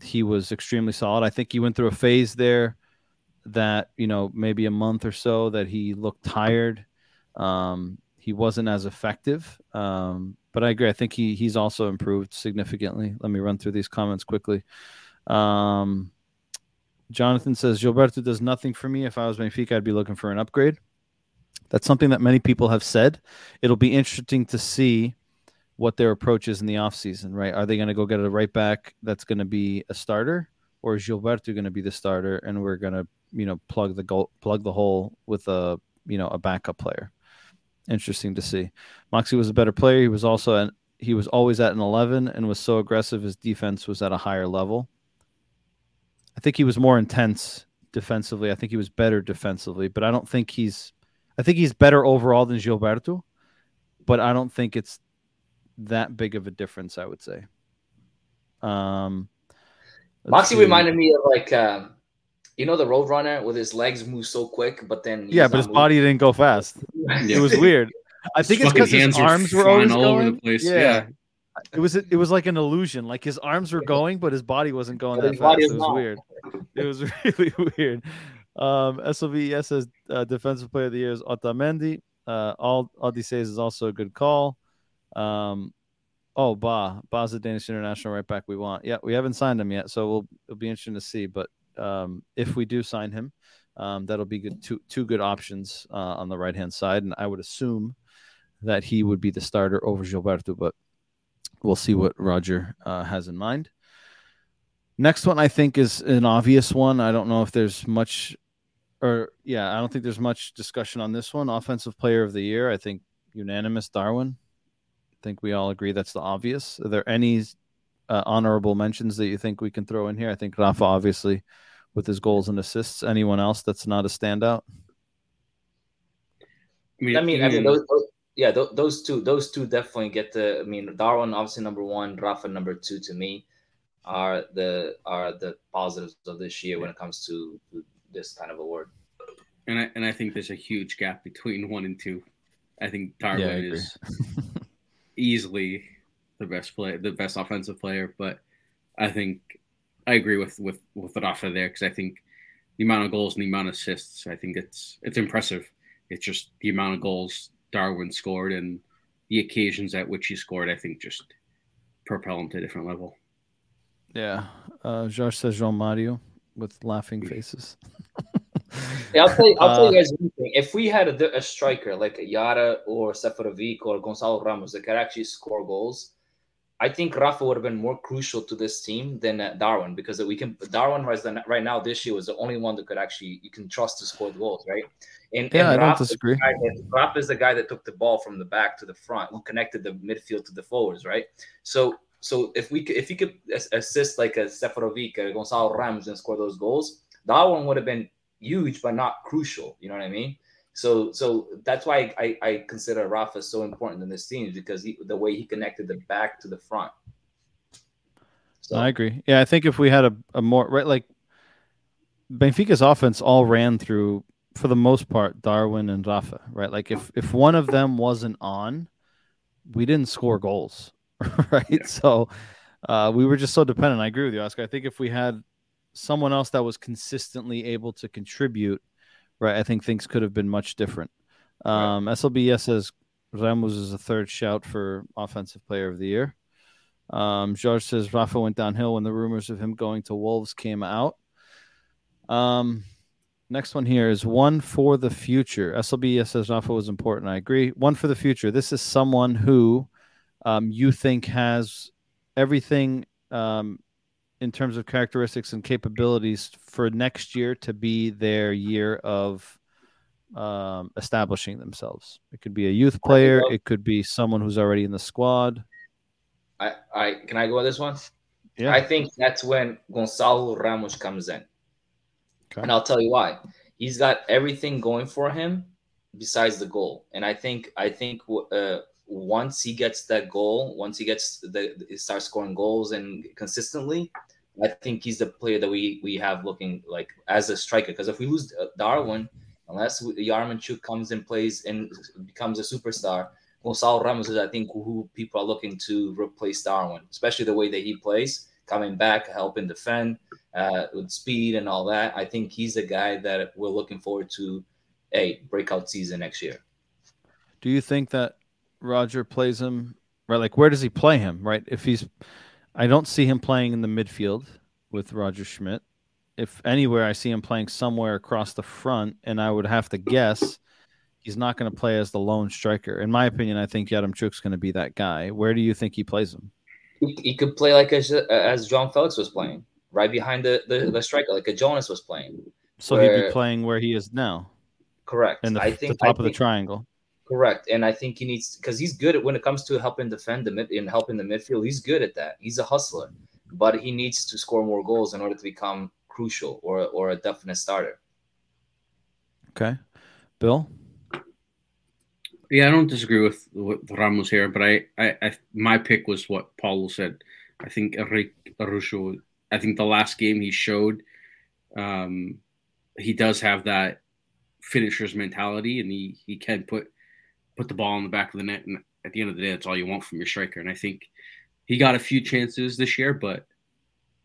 he was extremely solid. I think he went through a phase there that, you know, maybe a month or so that he looked tired. He wasn't as effective. But I agree. I think he's also improved significantly. Let me run through these comments quickly. Jonathan says, Gilberto does nothing for me. If I was Benfica, I'd be looking for an upgrade. That's something that many people have said. It'll be interesting to see what their approach is in the offseason, right? Are they going to go get a right back that's going to be a starter, or is Gilberto going to be the starter and we're going to, you know, plug the hole with a, you know, a backup player? Interesting to see. Moxie was a better player. He was always at an 11 and was so aggressive. His defense was at a higher level. I think he was more intense defensively. I think he was better defensively, but I think he's better overall than Gilberto, but I don't think it's that big of a difference, I would say. Moxie reminded me of, like, you know, the Roadrunner, with his legs move so quick, but then but his body didn't go fast. It was weird. I think it's because his arms were always all going over the place. Yeah. It was like an illusion. Like, his arms were going, but his body wasn't going that fast. It was weird. It was really weird. SLVES says defensive player of the year is Otamendi. Aldi says is also a good call. Ba's the Danish international right back we want. Yeah, we haven't signed him yet, so it'll be interesting to see. But if we do sign him, that'll be good. Two good options on the right-hand side, and I would assume that he would be the starter over Gilberto, but we'll see what Roger has in mind. Next one, I think, is an obvious one. I don't know if there's much I don't think there's much discussion on this one. Offensive player of the year, I think unanimous Darwin. I think we all agree that's the obvious. Are there any honorable mentions that you think we can throw in here? I think Rafa, obviously, with his goals and assists. Anyone else that's not a standout? I mean, those two definitely get the. I mean, Darwin obviously number one, Rafa number two. To me, are the positives of this year when it comes to this kind of award. And I think there's a huge gap between one and two. I think Darwin is easily the best offensive player. But I think I agree with Rafa there, because I think the amount of goals and the amount of assists, I think it's impressive. It's just the amount of goals Darwin scored and the occasions at which he scored, I think, just propel him to a different level. Yeah. Josh says João Mário with laughing faces. Yeah, I'll tell you guys one thing. If we had a striker like Yara or Seferovic or Gonçalo Ramos that could actually score goals, I think Rafa would have been more crucial to this team than Darwin, because Darwin right now this year was the only one that could actually you can trust to score the goals, right? And I don't disagree. Rafa is the guy that took the ball from the back to the front, who connected the midfield to the forwards, right? So if he could assist like a Seferovic or Gonçalo Ramos and score those goals, Darwin would have been huge but not crucial. You know what I mean? So that's why I consider Rafa so important in this team, because the way he connected the back to the front. So. I agree. Yeah, I think if we had a more right, like Benfica's offense all ran through, for the most part, Darwin and Rafa, right? Like if one of them wasn't on, we didn't score goals, right? Yeah. So we were just so dependent. I agree with you, Oscar. I think if we had someone else that was consistently able to contribute, right, I think things could have been much different. Right. SLBS says Ramos is a third shout for Offensive Player of the Year. George says Rafa went downhill when the rumors of him going to Wolves came out. Next one here is one for the future. SLBS says Rafa was important. I agree. One for the future. This is someone who you think has everything in terms of characteristics and capabilities for next year to be their year of establishing themselves. It could be a youth player. It could be someone who's already in the squad. I can I go with this one? Yeah. I think that's when Gonçalo Ramos comes in. Okay. And I'll tell you why. He's got everything going for him besides the goal. And I think once he gets that goal, he starts scoring goals and consistently, I think he's the player that we have looking like as a striker. Because if we lose Darwin, unless Yaremchuk comes and plays and becomes a superstar, Gonçalo Ramos is, I think, who people are looking to replace Darwin, especially the way that he plays, coming back, helping defend with speed and all that. I think he's a guy that we're looking forward to a breakout season next year. Do you think that Roger plays him right? Like, where does he play him? Right? I don't see him playing in the midfield with Roger Schmidt. If anywhere, I see him playing somewhere across the front, and I would have to guess he's not going to play as the lone striker. In my opinion, I think Yaremchuk's going to be that guy. Where do you think he plays him? He could play like as João Felix was playing, right behind the striker, like a Jonas was playing. So he'd be playing where he is now. Correct. And the top of the triangle. Correct, and I think he needs, because he's good at when it comes to helping defend and helping the midfield. He's good at that. He's a hustler, but he needs to score more goals in order to become crucial or a definite starter. Okay, Bill. Yeah, I don't disagree with Ramos here, but I my pick was what Paulo said. I think Henrique Araújo. I think the last game he showed, he does have that finisher's mentality, and he can put the ball in the back of the net, and at the end of the day, that's all you want from your striker. And I think he got a few chances this year, but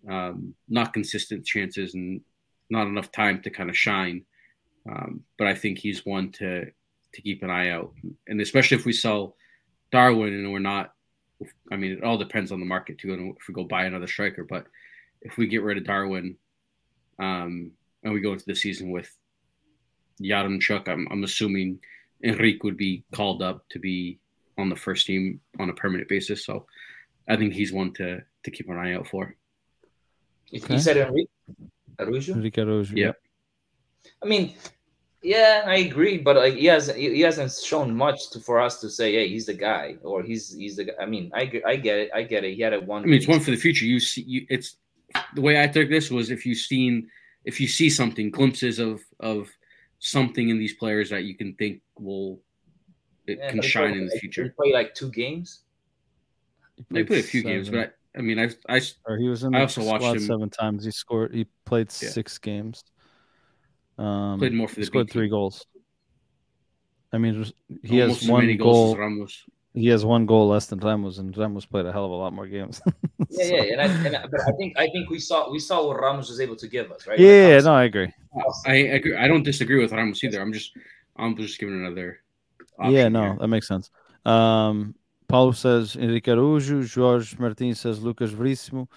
not consistent chances, and not enough time to kind of shine. But I think he's one to keep an eye out. And especially if we sell Darwin and we're not, I mean, it all depends on the market too. And if we go buy another striker, but if we get rid of Darwin and we go into the season with Yaremchuk, I'm assuming Henrique would be called up to be on the first team on a permanent basis. So I think he's one to keep an eye out for. Okay. You said Henrique Araújo? Henrique Araújo. Yeah. I mean, yeah, I agree, but like he hasn't shown much for us to say, hey, he's the guy or he's the guy. I mean, I get it. He had a one. I mean, it's one for the future. You see, it's the way I took this was if you see something, glimpses of something in these players that you can think can shine in the future. He played like 2 games. They played a few 7 games, but I also watched him 7 times. He scored. He played 6 games. Played more for the scored 3 goals. I mean, he has one goal. Ramos. He has 1 goal less than Ramos, and Ramos played a hell of a lot more games. But I think we saw what Ramos was able to give us, right? Yeah, no, I agree. I agree. I don't disagree with Ramos either. I'm just giving another option. Yeah, no, here. That makes sense. Paulo says Henrique Araújo. Jorge Martin says Lucas Veríssimo.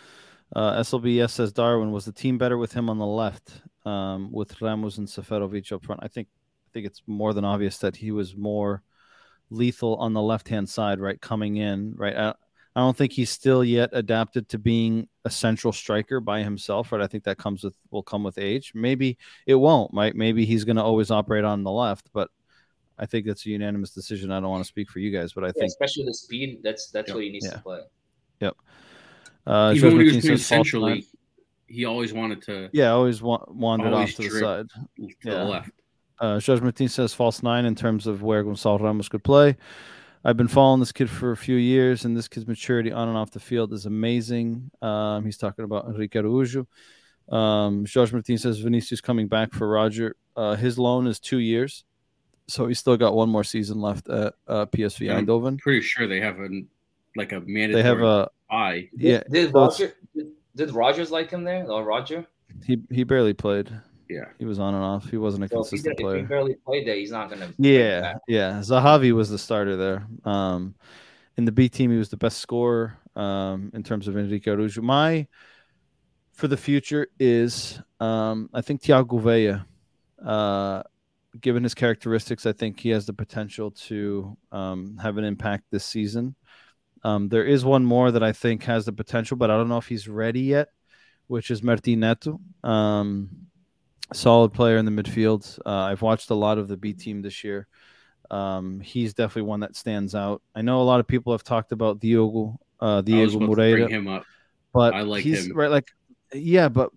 SLBS says Darwin. Was the team better with him on the left? With Ramos and Seferovic up front, I think it's more than obvious that he was more lethal on the left-hand side, right, coming in, right. I don't think he's still yet adapted to being a central striker by himself, right. I think that will come with age. Maybe it won't, right? Maybe he's going to always operate on the left, but I think that's a unanimous decision. I don't want to speak for you guys, but I think especially the speed, that's what he needs to play. Yep. Even when he was playing centrally. He always wanted to. Yeah, always wandered off to the side. To the left. Jorge Martin says false 9 in terms of where Gonçalo Ramos could play. I've been following this kid for a few years, and this kid's maturity on and off the field is amazing. He's talking about Henrique Araújo. Jorge Martin says Vinicius coming back for Roger. His loan is 2 years, so he's still got 1 more season left at PSV Eindhoven. I'm pretty sure they have a mandatory. They have a buy. Yeah, did Roger. Did Rogers like him there? Oh, Roger? He barely played. Yeah. He was on and off. He wasn't a consistent player. If he barely played there, he's not going to. Yeah, yeah. Zahavi was the starter there. In the B team, he was the best scorer in terms of Henrique Araújo. My for the future is, I think, Tiago Veia. Given his characteristics, I think he has the potential to have an impact this season. There is 1 more that I think has the potential, but I don't know if he's ready yet, which is Martin Neto. Solid player in the midfield. I've watched a lot of the B team this year. He's definitely one that stands out. I know a lot of people have talked about Diogo Moreira. Bring him up. But I like he's, him. Right, like, yeah, but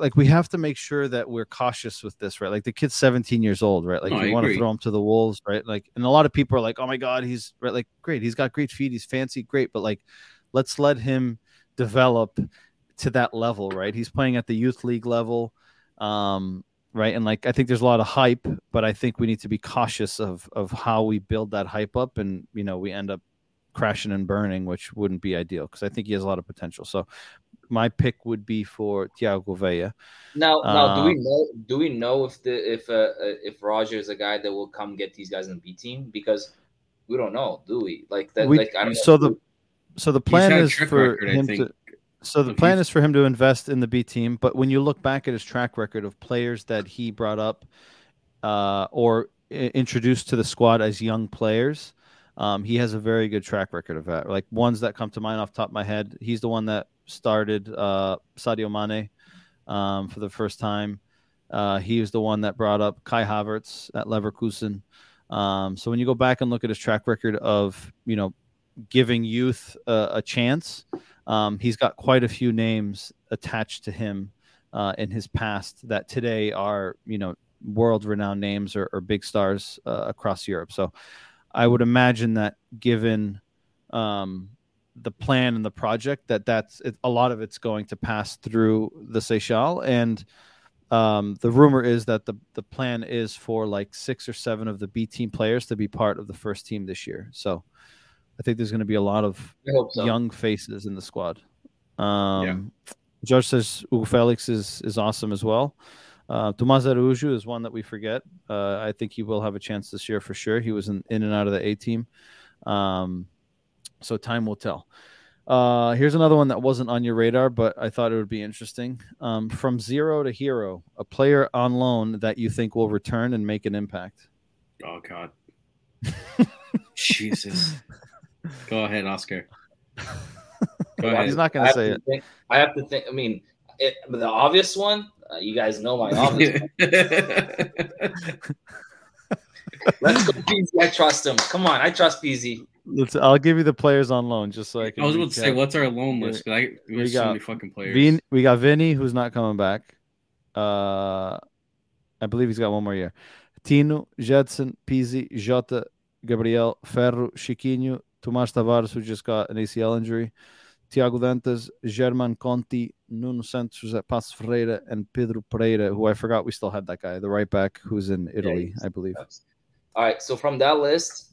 like we have to make sure that we're cautious with this, right? Like the kid's 17 years old, right? Like you want to throw him to the wolves, right? Like, and a lot of people are like, "Oh my God, he's right." Like, great, he's got great feet, he's fancy, great, but like, let's let him develop to that level, right? He's playing at the youth league level, right? And like, I think there's a lot of hype, but I think we need to be cautious of how we build that hype up, and you know, we end up crashing and burning, which wouldn't be ideal because I think he has a lot of potential. So. My pick would be for Tiago Veia. Now, do we know if Roger is a guy that will come get these guys in the B team? Because we don't know, do we? Like that. The plan is for him to invest in the B team. But when you look back at his track record of players that he brought up or introduced to the squad as young players, he has a very good track record of that. Like ones that come to mind off the top of my head, he's the one that started Sadio Mane for the first time. He was the one that brought up Kai Havertz at Leverkusen. So when you go back and look at his track record of, you know, giving youth a chance, he's got quite a few names attached to him in his past that today are, you know, world-renowned names or big stars across Europe. So I would imagine that given the plan and the project that's a lot of it's going to pass through the Seychelles, and the rumor is that the plan is for like 6 or 7 of the B team players to be part of the first team this year. So I think there's going to be a lot of young faces in the squad. George says Hugo Felix is awesome as well. Tomás Araújo is one that we forget. I think he will have a chance this year for sure. He was in and out of the A team. So time will tell. Here's another one that wasn't on your radar, but I thought it would be interesting. From zero to hero, a player on loan that you think will return and make an impact. Oh, God. Jesus. Go ahead, Oscar. Go ahead. He's not going to say it. I have to think. I mean, the obvious one, you guys know my obvious one. Let's go, Pizzi. I trust him. Come on. I trust Pizzi. I'll give you the players on loan, just so I can. I was about to say, what's our loan list? But there's so many fucking players. We got Vinny, who's not coming back. I believe he's got one more year. Tino, Jetson, Pizzi, Jota, Gabriel, Ferro, Chiquinho, Tomás Tavares, who just got an ACL injury, Tiago Dantas, German Conti, Nuno Santos, José Passos Ferreira, and Pedro Pereira, who I forgot we still had that guy, the right back who's in Italy, I believe. All right, so from that list,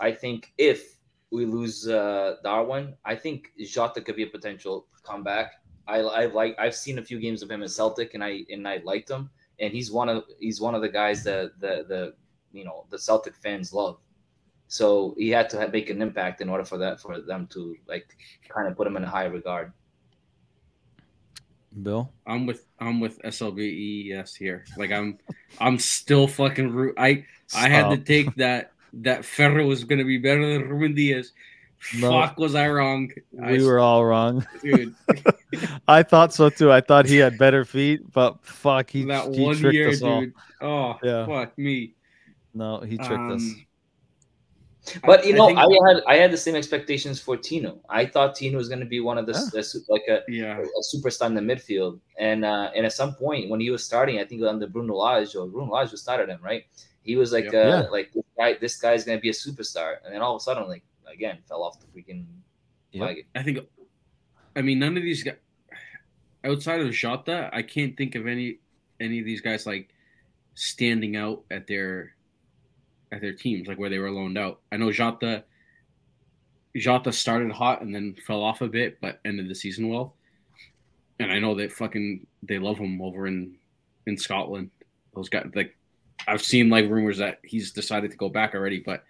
I think if we lose Darwin, I think Jota could be a potential comeback. I've seen a few games of him at Celtic, and I liked him, and he's one of the guys that the Celtic fans love. So he had to make an impact in order for them to kind of put him in a high regard. Bill, I'm with SLBES here. I'm still fucking root. I had to take that Ferro was going to be better than Ruben Dias. No. Fuck, was I wrong? We were all wrong, dude. I thought so too. I thought he had better feet, but fuck, he one tricked year, us all. Dude. Oh, yeah. Fuck me. No, he tricked us. But I had the same expectations for Tino. I thought Tino was going to be one of a superstar in the midfield, and at some point when he was starting, I think under Bruno Lage was started him, right? He was this guy's going to be a superstar, and then all of a sudden, again, fell off the freaking wagon. I think, none of these guys outside of Jota, I can't think of any of these guys standing out at their teams, where they were loaned out. I know Jota started hot and then fell off a bit, but ended the season well. And I know that they love him over in Scotland. Those guys, I've seen rumors that he's decided to go back already, but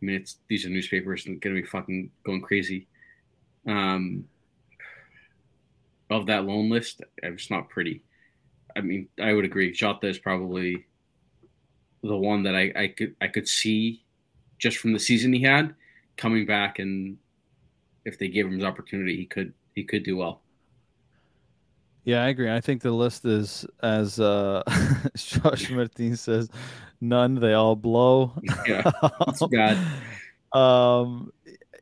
these are newspapers and gonna be fucking going crazy. Of that loan list, it's not pretty. I would agree. Jota is probably the one that I could see just from the season he had coming back, and if they gave him his opportunity, he could do well. Yeah, I agree. I think the list is, as Josh Martins says, none. They all blow. Yeah, it's bad.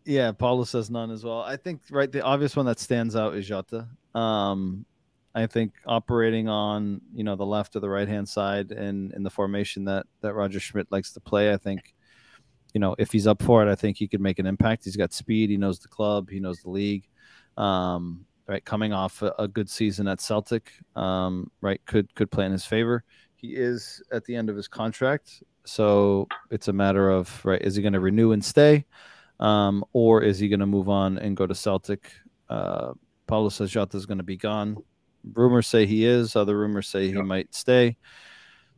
Yeah, Paulo says none as well. I think the obvious one that stands out is Jota. I think operating on the left or the right hand side and in the formation that Roger Schmidt likes to play, I think if he's up for it, I think he could make an impact. He's got speed. He knows the club. He knows the league. Right, coming off a good season at Celtic, could play in his favor. He is at the end of his contract, so it's a matter of is he going to renew and stay, or is he going to move on and go to Celtic? Paulo says Jota is going to be gone. Rumors say he is. Other rumors say he might stay.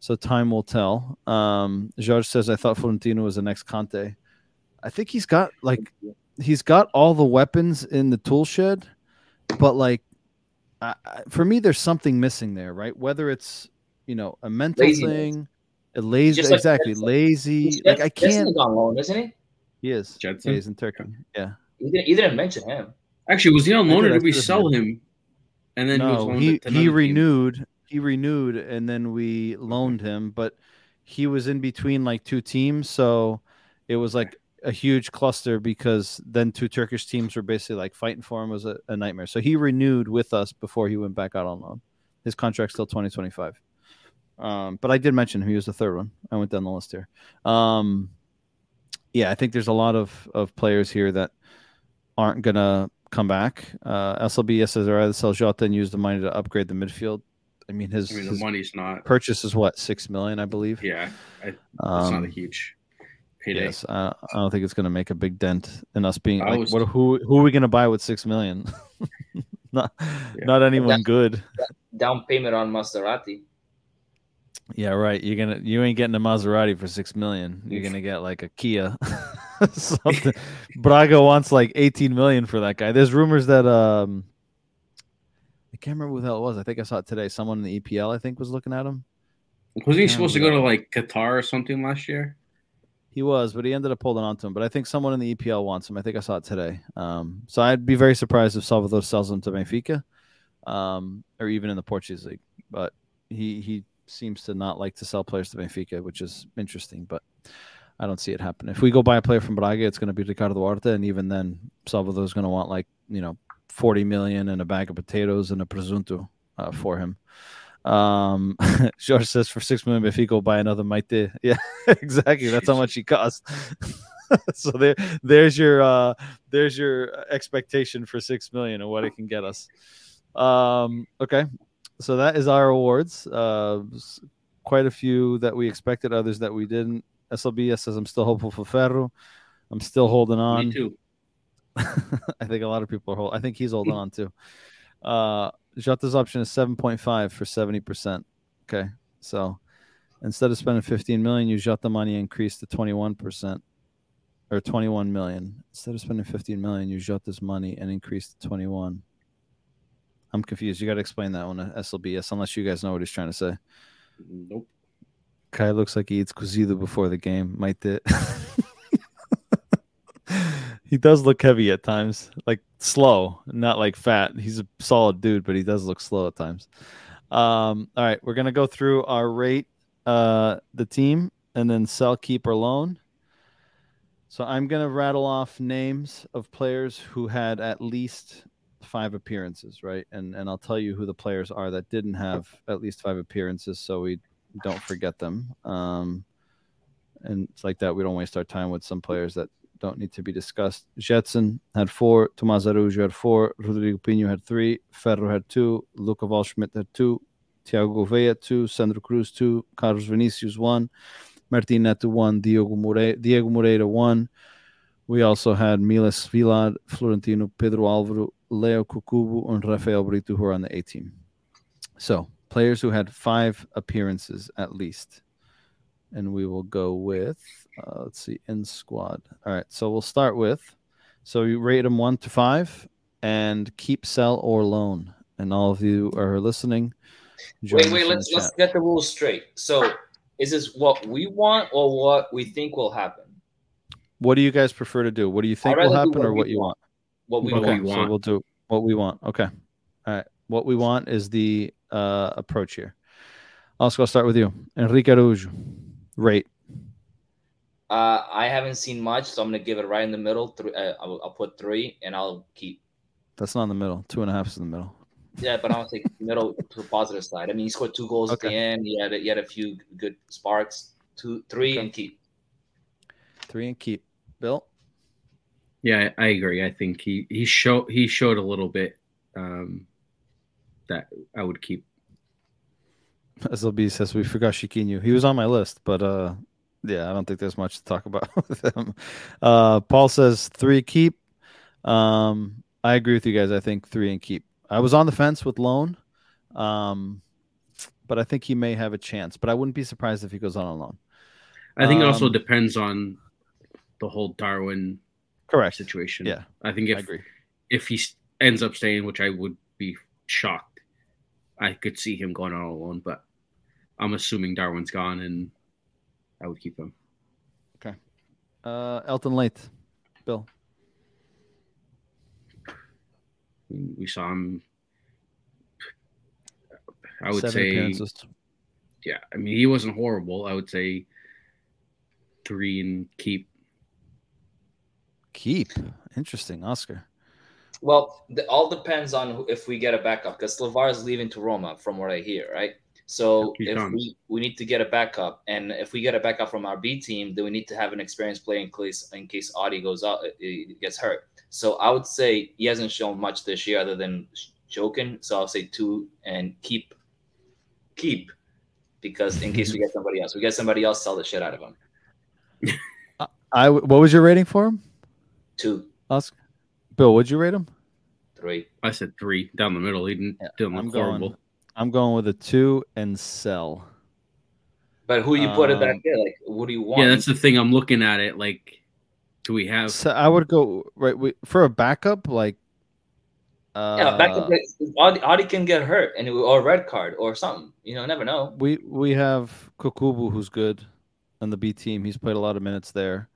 So time will tell. Jorge says I thought Florentino was the next Conte. I think he's got all the weapons in the tool shed. But for me, there's something missing there, right? Whether it's a mental thing, a lazy, exactly lazy. I can't. On loan, isn't he? He is. Jetson? He's in Turkey. Yeah. You didn't mention him. Actually, was he on loan or did we sell him? And then he renewed. Team. He renewed, and then we loaned him. But he was in between two teams, so it was a huge cluster because then two Turkish teams were basically fighting for him. Was a nightmare. So he renewed with us before he went back out on loan. His contract's still 2025. But I did mention him. He was the third one. I went down the list here. I think there's a lot of players here that aren't going to come back. SLBS says they're either sell Jota and use the money to upgrade the midfield. His the money's not. Purchase is what, $6 million, I believe. Yeah. It's not a huge. Yes, I don't think it's going to make a big dent in us being who are we going to buy with $6 million? Not anyone good. down payment on Maserati. Yeah, right. You ain't getting a Maserati for $6 million. You're gonna get like a Kia. Something. Braga wants like $18 million for that guy. There's rumors that I can't remember who the hell it was. I think I saw it today. Someone in the EPL, I think, was looking at him. Wasn't he supposed to go to like Qatar or something last year? He was, but he ended up holding on to him. But I think someone in the EPL wants him. I think I saw it today. So I'd be very surprised if Salvador sells him to Benfica, or even in the Portuguese league. But he seems to not like to sell players to Benfica, which is interesting. But I don't see it happen. If we go buy a player from Braga, it's going to be Ricardo Duarte, and even then, Salvador's going to want like $40 million and a bag of potatoes and a presunto for him. George says for $6 million, Benfica will buy another Maite. Yeah, exactly. That's how much he costs. So there's your expectation for $6 million and what it can get us. Okay, so that is our awards. Quite a few that we expected, others that we didn't. SLBS says I'm still hopeful for Ferro. I'm still holding on. Me too. I think a lot of people are holding. I think he's holding on too. Jota's option is 7.5 for 70%. Okay, so instead of spending $15 million, use Jota money increased to 21% or 21 million. Instead of spending $15 million, use Jota's money and increase to 21. I'm confused. You got to explain that one to SLBS, unless you guys know what he's trying to say. Nope. Kai looks like he eats cozido before the game. Might it? He does look heavy at times, like slow, not like fat. He's a solid dude, but he does look slow at times. All right, we're going to go through our rate, the team, and then sell, keep, or loan. So I'm going to rattle off names of players who had at least 5 appearances, right? And I'll tell you who the players are that didn't have at least 5 appearances so we don't forget them. And it's like that. We don't waste our time with some players that don't need to be discussed. Jetson had 4. Tomás Araújo had 4. Rodrigo Pinho had 3. Ferro had 2. Luca Waldschmidt had 2. Tiago Veia 2. Sandro Cruz 2. Carlos Vinicius 1. Martin Neto 1. Diego Moreira 1. We also had Miles Villar, Florentino, Pedro Alvaro, Leo Cucubu, and Rafael Brito, who are on the A team. So players who had 5 appearances at least. And we will go with, let's see, in squad. All right, so we'll start with, so you rate them 1 to 5, and keep, sell, or loan. And all of you are listening. Wait, let's get the rules straight. So is this what we want or what we think will happen? What do you guys prefer to do? What do you think will happen or what you want? What we want. So we'll do what we want. Okay. All right. What we want is the approach here. Oscar, I'll start with you. Henrique Araújo. Rate. I haven't seen much, so I'm going to give it right in the middle. I'll put 3, and I'll keep. That's not in the middle. 2.5 is in the middle. Yeah, but I don't think middle to the positive side. I mean, he scored 2 goals at the end. He had a few good sparks. 3 and keep. 3 and keep. Bill? Yeah, I agree. I think he showed a little bit that I would keep. SLB says we forgot Chiquinho. He was on my list, but I don't think there's much to talk about with him. Paul says 3 keep. I agree with you guys. I think 3 and keep. I was on the fence with loan, but I think he may have a chance. But I wouldn't be surprised if he goes on a loan. I think it also depends on the whole Darwin situation. Yeah, I think if he ends up staying, which I would be shocked, I could see him going on a loan, but I'm assuming Darwin's gone, and I would keep him. Okay. Elton Late. Bill. We saw him. I would 7 say appearances. Yeah, I mean, he wasn't horrible. I would say 3 and keep. Keep. Interesting, Oscar. Well, all depends on if we get a backup, because Slavar is leaving to Roma, from what I hear, right? So if we need to get a backup, and if we get a backup from our B team, then we need to have an experienced player in case Audi goes out, it gets hurt. So I would say he hasn't shown much this year other than joking. So I'll say 2 and keep, because in case we get somebody else, sell the shit out of him. What was your rating for him? 2. Oscar. Bill, would you rate him? 3. I said 3 down the middle. He didn't look horrible. I'm going with a 2 and sell. But who you put it back there? Like, what do you want? Yeah, that's the thing. I'm looking at it. Like, do we have? So I would go for a backup. Like, backup. Audi can get hurt, and or red card or something. You know, never know. We have Kukubu, who's good, on the B team. He's played a lot of minutes there.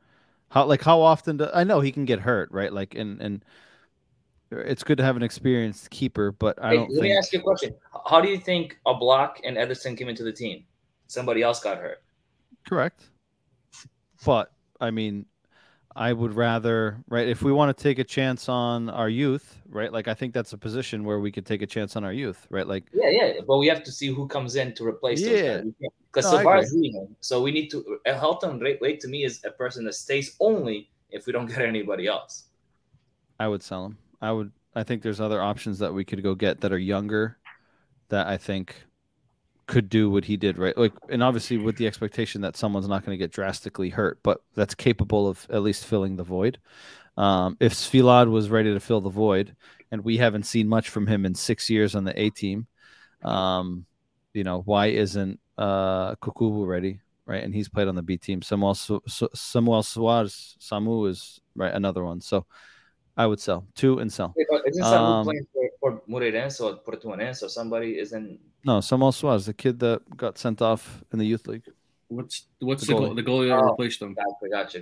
How often do I know he can get hurt? Right, like and it's good to have an experienced keeper, but let me ask you a question. How do you think a block and Ederson came into the team? Somebody else got hurt. Correct. But, I mean, I would rather, right, if we want to take a chance on our youth, right, like I think that's a position where we could take a chance on our youth, right? Like, yeah, but we have to see who comes in to replace those guys. Because Savar's leaving, so we need to – Helton, right, to me, is a person that stays only if we don't get anybody else. I would sell him. I think there's other options that we could go get that are younger that I think – could do what he did, right? Like, and obviously with the expectation that someone's not going to get drastically hurt, but that's capable of at least filling the void. If Svilad was ready to fill the void, and we haven't seen much from him in 6 years on the A team, why isn't Kukubu ready, right? And he's played on the B team. Samuel Suarez, Samu is right, another one. So I would sell 2 and sell. Isn't Samu playing for Moreirense or Portuense or somebody? Isn't? No, Samuel Suarez, the kid that got sent off in the youth league. What's the goalie? The goalie that replaced him? Gotcha.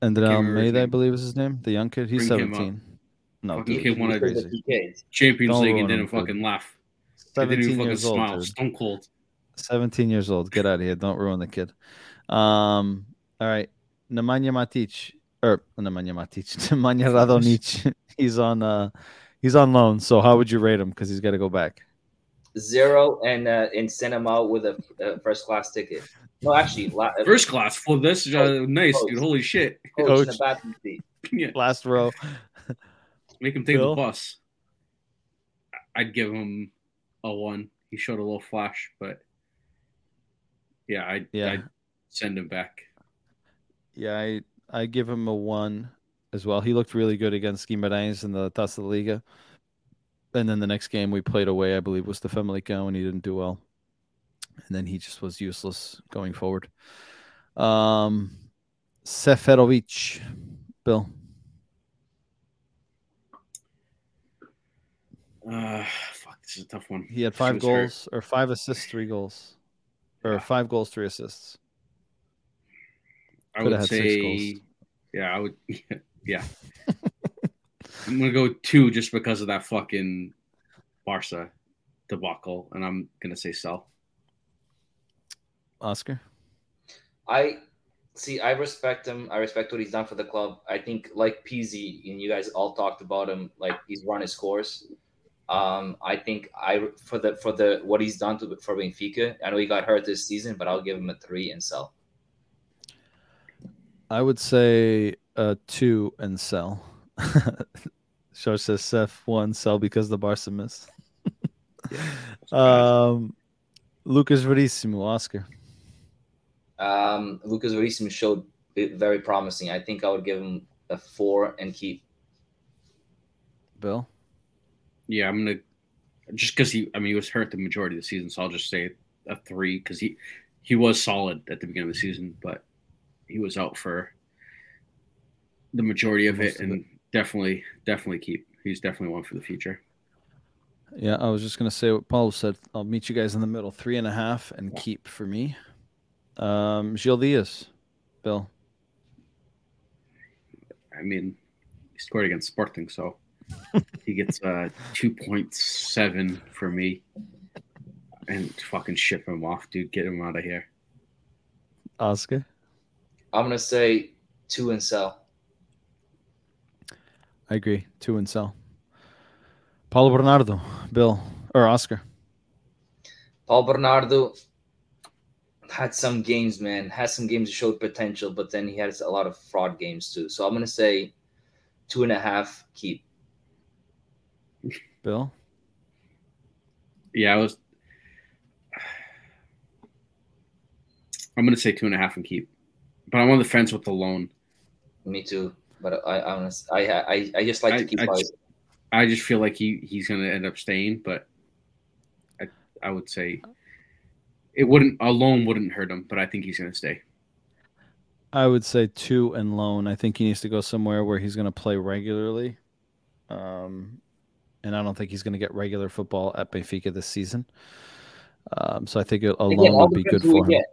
And Maite, I believe, is his name. The young kid, he's 17. No, fucking kid won a Champions League and didn't fucking laugh. 17 years old. Stone cold. 17 years old. Get out of here! Don't ruin the kid. All right, Nemanja Matic or Nemanja Radonić. He's on loan. So how would you rate him? Because he's got to go back. 0 and send him out with a first class ticket. No, actually, first class for this. Nice, coach, dude. Holy shit. Coach in the bathroom seat. Yeah. Last row. Make him take the bus. I'd give him a 1. He showed a little flash, but I'd send him back. Yeah, I give him a 1 as well. He looked really good against Guimarães in the Taça da Liga. And then the next game we played away, I believe, was the Famalicão, and he didn't do well. And then he just was useless going forward. Seferovic, Bill. Fuck, this is a tough one. He had 5 goals, or 5 assists, 3 goals. Or 5 goals, 3 assists. I would say, 6 goals. Yeah, I would, yeah. I'm going to go 2 just because of that fucking Barca debacle, and I'm going to say sell. Oscar? I respect him. I respect what he's done for the club. I think, like Pizzi, and you guys all talked about him, like he's run his course. I think for what he's done for Benfica, I know he got hurt this season, but I'll give him a 3 and sell. I would say a 2 and sell. Shor says Seth 1 sell because the Barca miss. Lucas Verissimo, Oscar. Lucas Verissimo showed very promising. I think I would give him a 4 and keep. Bill? Yeah, I'm gonna just because he was hurt the majority of the season, so I'll just say a 3 because he was solid at the beginning of the season, but he was out for the majority of it and. Definitely keep. He's definitely one for the future. Yeah, I was just going to say what Paulo said. I'll meet you guys in the middle. 3.5 and keep for me. Gil Dias, Bill. I mean, he scored against Sporting, so he gets 2.7 for me. And fucking ship him off, dude. Get him out of here. Oscar? I'm going to say 2 and sell. I agree. 2 and sell. Paulo Bernardo, Bill, or Oscar. Paulo Bernardo had some games, man. Has some games that showed potential, but then he has a lot of fraud games too. So I'm going to say 2.5 keep. Bill? Yeah, I'm going to say 2.5 and keep. But I'm on the fence with the loan. Me too. But I just like to keep. I just feel like he's going to end up staying, but I would say it wouldn't hurt him, but I think he's going to stay. I would say two and loan. I think he needs to go somewhere where he's going to play regularly. And I don't think he's going to get regular football at Benfica this season. So I think a loan would be good for him. Get.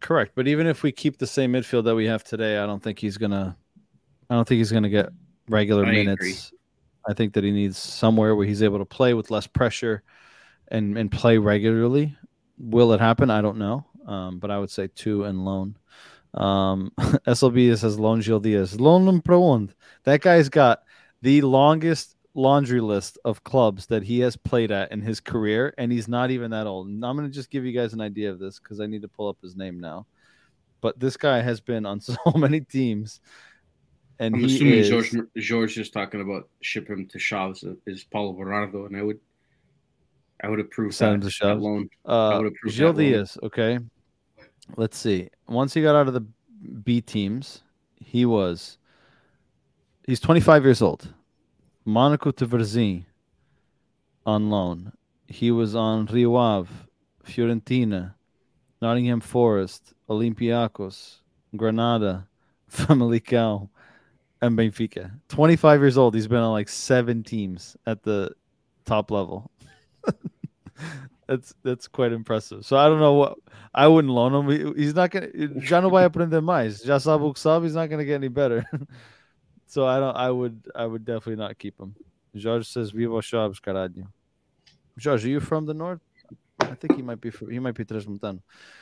Correct. But even if we keep the same midfield that we have today, I don't think he's going to get regular minutes. I think that he needs somewhere where he's able to play with less pressure and play regularly. Will it happen? I don't know. But I would say two and loan. SLB says loan Gil Dias. Loan Prond. That guy's got the longest laundry list of clubs that he has played at in his career, and he's not even that old. And I'm going to just give you guys an idea of this because I need to pull up his name now. But this guy has been on so many teams. And I'm assuming George is talking about ship him to Chaves is Paulo Bernardo, and I would approve that loan. Gil Dias, okay. Let's see. Once he got out of the B teams, he's 25 years old. Monaco to Varzim on loan. He was on Rio Ave, Fiorentina, Nottingham Forest, Olympiacos, Granada, Famalicão, and Benfica. 25 years old. He's been on like 7 teams at the top level. That's quite impressive. So I don't know what I wouldn't loan him. He's not gonna. Já não vai aprender mais. Já sabe o que sabe. He's not gonna get any better. So I would definitely not keep him. Jorge says, "Viva Chaves, caralho." Jorge, are you from the north? I think he might be Transmontano.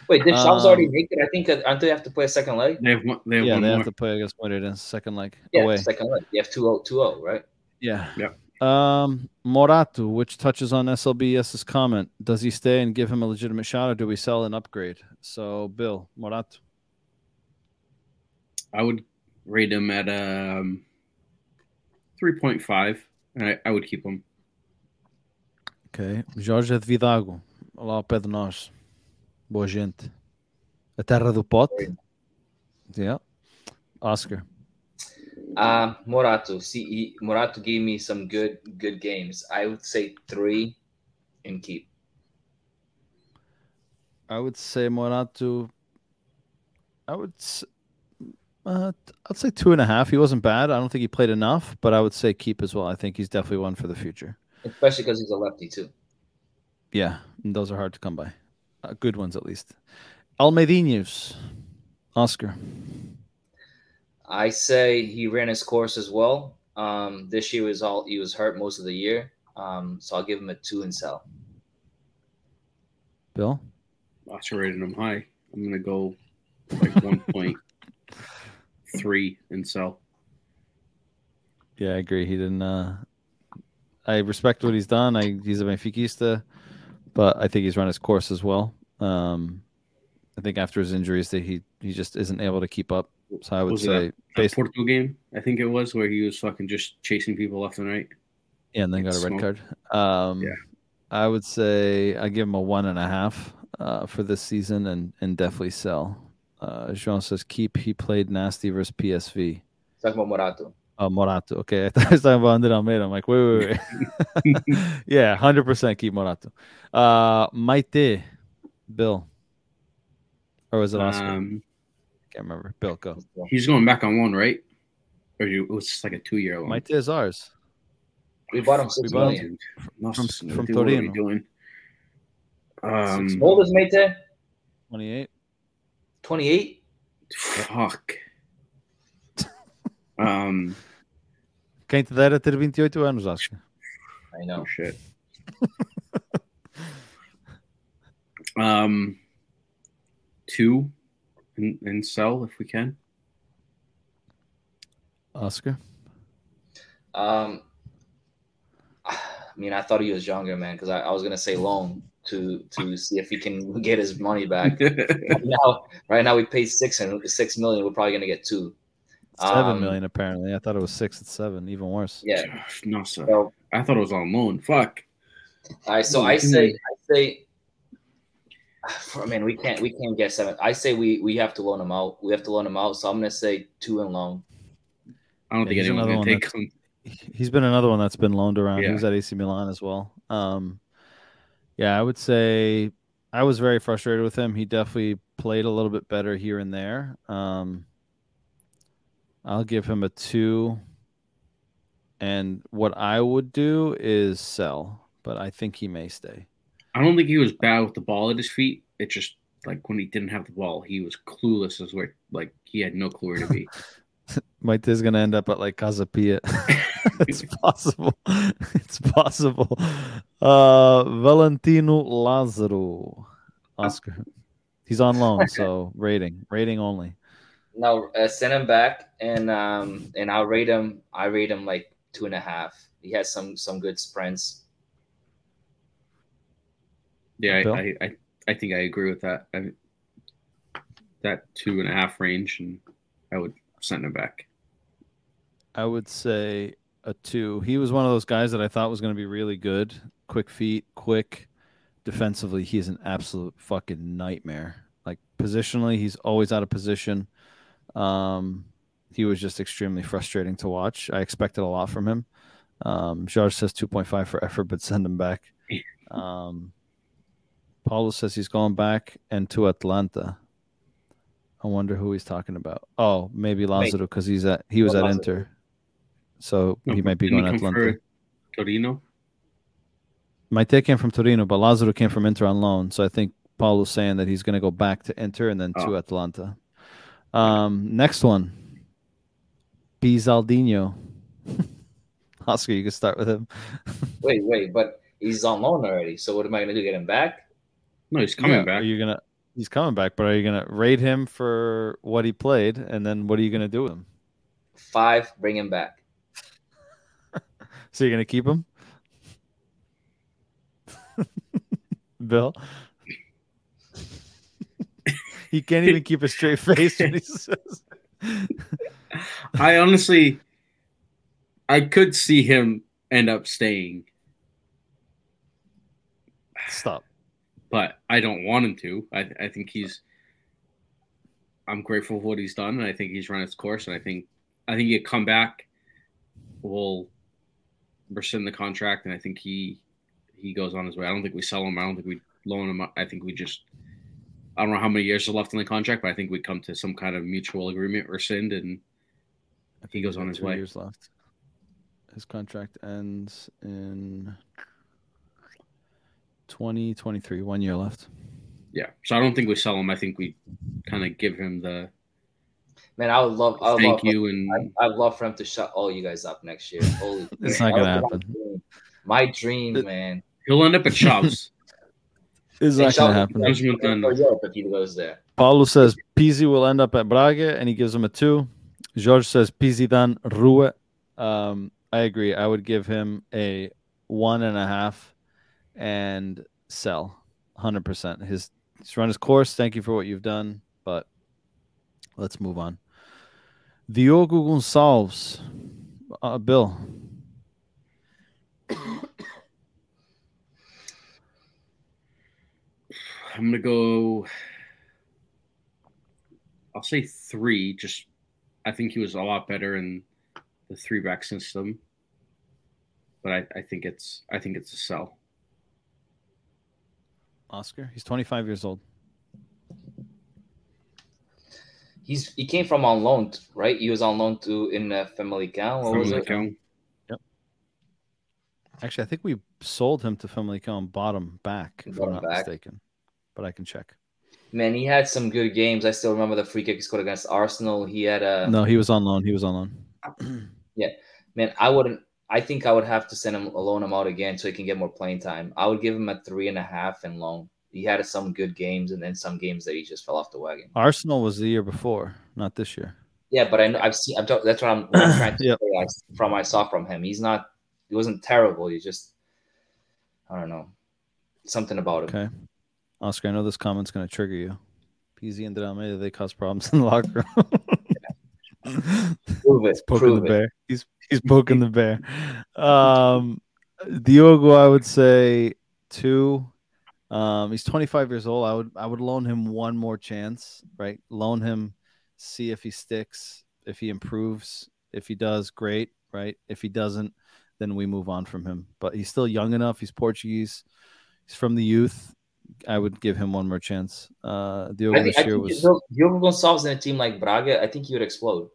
Wait, did Chaves already make it? I think aren't they have to play a second leg? They have to play against Moreira in second leg. Yeah, away. Second leg. You have 2-0, right? Yeah. Yeah. Morato, which touches on SLBS's comment, does he stay and give him a legitimate shot, or do we sell and upgrade? So, Bill, Morato. I would rate him at 3.5, and I would keep him. Okay. Jorge de Vidago, lá ao pé de nós. Boa gente. A terra do pote. Yeah. Oscar. Morato. Morato gave me some good games. I would say 3 and keep. I would say Morato. I'd say 2.5. He wasn't bad. I don't think he played enough, but I would say keep as well. I think he's definitely one for the future, especially because he's a lefty too. Yeah, and those are hard to come by. Good ones at least. Almedinhos, Oscar. I say he ran his course as well. This year he was hurt most of the year, so I'll give him a 2 and sell. Bill, Oscar rated him high. I'm gonna go like 1.3 and sell. Yeah, I agree. He didn't. I respect what he's done. He's a Benfiquista, but I think he's run his course as well. I think after his injuries that he just isn't able to keep up. So I would say the Porto game, I think it was, where he was fucking just chasing people left and right. Yeah, and then got a red card. Yeah. I would say I give him a 1.5 for this season and definitely sell. João says keep. He played nasty versus PSV. Talking about Morato. Oh, Morato. Okay, I thought I was talking about André Almeida. I'm like, wait. Yeah, 100% keep Morato. Maite, Bill, or was it Oscar? Can't remember. Bill, go. He's going back on loan, right? Or it was just like a 2-year loan. Maite is ours. We bought him $6 million. From Torino. Doing? 6 old is Maite? 28. 28? Fuck. Quem te dera ter 28 anos, Oscar. I know. Oh, shit. Two. And sell if we can. Oscar? I mean, I thought he was younger, man, because I was going to say loan to see if he can get his money back. Right now we paid 6 million. We're probably going to get 2. 7 million, apparently. I thought it was 6 and 7, even worse. Yeah. Gosh, no, sir. So, I thought it was on loan. Fuck. All right, so I say I mean, we can't get 7. I say we have to loan him out. We have to loan him out. So I'm gonna say 2 and loan. I don't think anyone's gonna take him. He's been another one that's been loaned around. Yeah. He was at AC Milan as well. Yeah, I would say I was very frustrated with him. He definitely played a little bit better here and there. I'll give him a 2. And what I would do is sell, but I think he may stay. I don't think he was bad with the ball at his feet. It just, like, when he didn't have the ball, he was clueless as where, like, he had no clue where to be. Maite is going to end up at, like, Casa Pia. It's possible. It's possible. Valentino Lazaro. Oscar. He's on loan, so rating. Rating only. No, send him back, and I'll rate him. I rate him like 2.5. He has some good sprints. Yeah, I think I agree with that. That 2.5 range, and I would send him back. I would say a 2. He was one of those guys that I thought was going to be really good. Quick feet, quick defensively. He's an absolute fucking nightmare. Like positionally, he's always out of position. He was just extremely frustrating to watch. I expected a lot from him. George says 2.5 for effort, but send him back. Paulo says he's going back and to Atlanta. I wonder who he's talking about. Oh, maybe Lazaro because he was at Inter. So he might be going to Atlanta. Torino? Maite came from Torino, but Lazaro came from Inter on loan. So I think Paulo's saying that he's going to go back to Inter and then to Atlanta. Next one, Bizaldinho. Oscar, you can start with him. wait, but he's on loan already. So what am I going to do? Get him back? No, he's coming back. He's coming back, but are you going to rate him for what he played? And then what are you going to do with him? 5, bring him back. So you're going to keep him? Bill? He can't even keep a straight face when he says it. I could see him end up staying. Stop. But I don't want him to. I think I'm grateful for what he's done, and I think he's run his course, and I think he'll come back. We'll rescind the contract, and I think he goes on his way. I don't think we sell him. I don't think we loan him. I think we just... I don't know how many years are left in the contract, but I think we come to some kind of mutual agreement, rescind, and he goes on his way. 2 years left. His contract ends in 2023. 1 year left. Yeah. So I don't think we sell him. I think we kind of give him the. Man, I would love. I'd love for him to shut all you guys up next year. Holy it's man. Not gonna happen. My dream, man. He'll end up at Chubbs. Is that going to happen? Paulo says Pizzi will end up at Braga, and he gives him a 2. Jorge says Pizzi dan Rua. I agree. I would give him a 1.5 and sell 100%. He's run his course. Thank you for what you've done, but let's move on. Diogo Gonçalves. Bill. I'm going to go, I'll say 3. Just, I think he was a lot better in the 3-back system, but I think it's a sell. Oscar, he's 25 years old. He came from on loan, right? He was on loan in Famalicão. What was it? Yep. Actually, I think we sold him to Famalicão bottom back, if I'm not mistaken. But I can check. Man, he had some good games. I still remember the free kick he scored against Arsenal. He had a... No, he was on loan. Yeah. Man, I think I would have to send him loan him out again so he can get more playing time. I would give him a 3.5 and loan. He had some good games and then some games that he just fell off the wagon. Arsenal was the year before, not this year. Yeah, but I know, that's what I'm trying to say I saw from him. He wasn't terrible. He just, I don't know, something about him. Okay. Oscar, I know this comment's going to trigger you. PZ and Almeida, they cause problems in the locker room. Prove it. He's poking the bear. He's poking the bear. Diogo, I would say 2. He's 25 years old. I would loan him one more chance, right? Loan him, see if he sticks, if he improves. If he does, great, right? If he doesn't, then we move on from him. But he's still young enough. He's Portuguese. He's from the youth. I would give him one more chance. Diogo Gonçalves in a team like Braga, I think he would explode.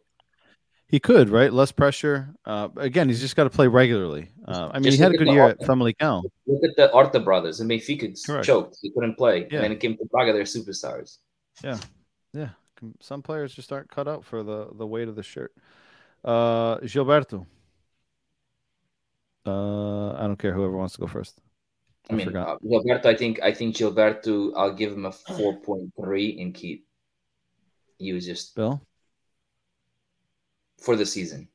He could, right? Less pressure. Again, he's just got to play regularly. I mean, he had a good year at Famalicão. Look at the Horta brothers. And Benfica choked. He couldn't play. Yeah. And then it came to Braga. They're superstars. Yeah. Yeah. Some players just aren't cut out for the weight of the shirt. Gilberto. I don't care. Whoever wants to go first. I mean, Gilberto, I think Gilberto, I'll give him a 4.3 in keep. He was just... Bill? For the season.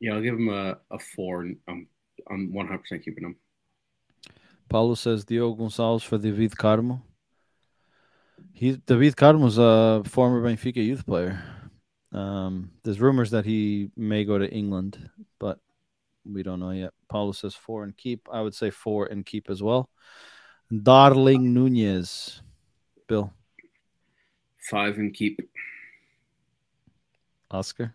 Yeah, I'll give him a 4. I'm 100% keeping him. Paulo says Diogo Gonçalves for David Carmo. David Carmo's a former Benfica youth player. There's rumors that he may go to England, but we don't know yet. Paulo says 4 and keep. I would say 4 and keep as well. Darwin Núñez. Bill. 5 and keep. Oscar.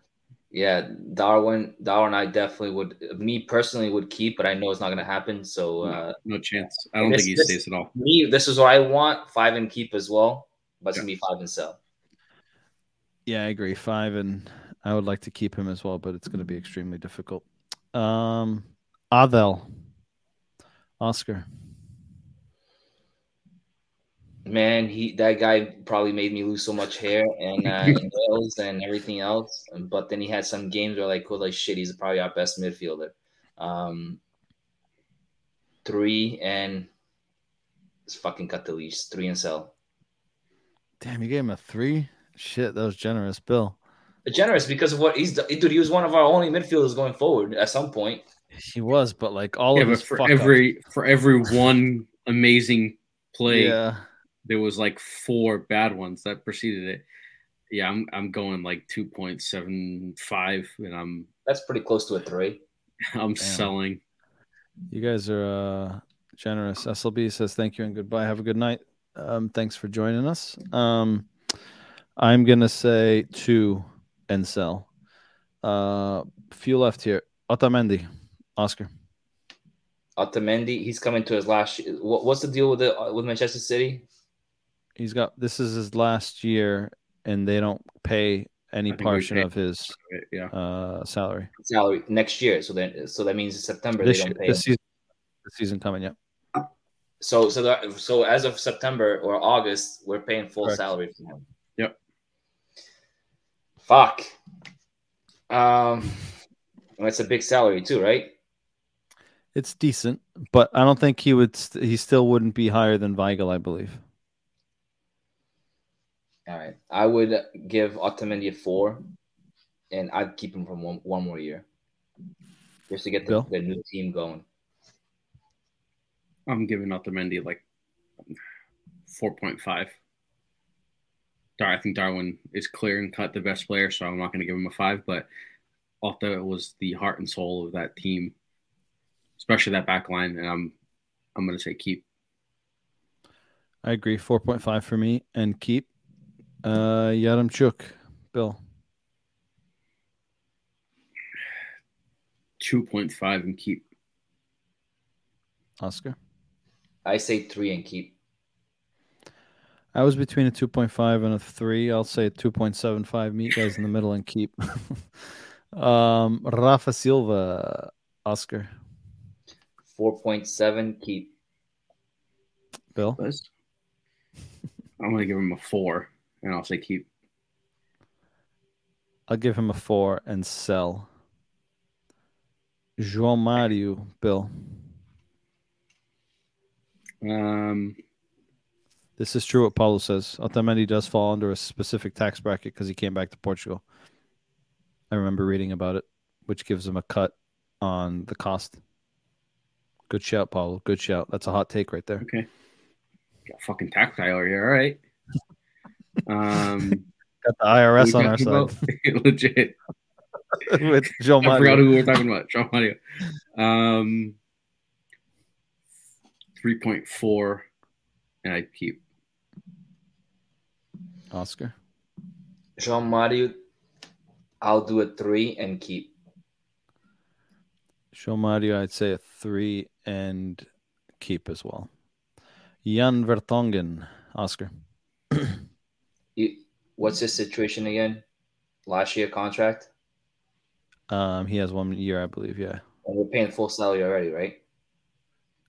Yeah, Darwin, I definitely would. Me personally would keep, but I know it's not going to happen. So no chance. I don't think he stays at all. Me, this is what I want. 5 and keep as well, but it's going to be 5 and sell. Yeah, I agree. 5 and I would like to keep him as well, but it's going to be extremely difficult. Adel, Oscar. Man, that guy probably made me lose so much hair and nails and everything else. But then he had some games where like, cool, like shit, he's probably our best midfielder. 3 and let's fucking cut the leash. 3 and sell. Damn, you gave him a 3? Shit, that was generous, Bill. Generous because of what he's dude. He was one of our only midfielders going forward at some point. He was, but like all of us for every one amazing play. Yeah. There was like 4 bad ones that preceded it. Yeah, I'm going like 2.75, and that's pretty close to a 3. I'm selling. You guys are generous. SLB says thank you and goodbye. Have a good night. Thanks for joining us. I'm gonna say 2 and sell. Few left here. Otamendi, Oscar. Otamendi, he's coming to his last. What's the deal with Manchester City? He's got this is his last year, and they don't pay any portion of his salary. Salary next year, so that means in September they don't pay the season coming. Yeah. So as of September or August, we're paying full salary for him. Yep. Fuck. That's a big salary too, right? It's decent, but I don't think he would. He still wouldn't be higher than Weigel, I believe. All right. I would give Otamendi a 4, and I'd keep him from one more year just to get the new team going. I'm giving Otamendi like 4.5. I think Darwin is clear and cut the best player, so I'm not going to give him a 5, but Otto was the heart and soul of that team, especially that back line, and I'm going to say keep. I agree. 4.5 for me and keep. Yaremchuk, Bill. 2.5 and keep. Oscar? I say 3 and keep. I was between a 2.5 and a 3. I'll say 2.75. Meet guys in the middle and keep. Rafa Silva, Oscar. 4.7, keep. Bill? I'm going to give him a 4. And I'll say keep. I'll give him a 4 and sell. João Mário, Bill. This is true what Paulo says. Otamendi does fall under a specific tax bracket because he came back to Portugal. I remember reading about it, which gives him a cut on the cost. Good shout, Paulo. Good shout. That's a hot take right there. Okay. Got a fucking tax guy over here. All right. Got the IRS on our side. Legit. With João Mário. I forgot who we were talking about. João Mário. 3.4, and I keep. Oscar. João Mário, I'll do a 3 and keep. João Mário, I'd say a 3 and keep as well. Jan Vertonghen, Oscar. What's his situation again? Last year contract? He has 1 year, I believe, yeah. And we're paying full salary already, right?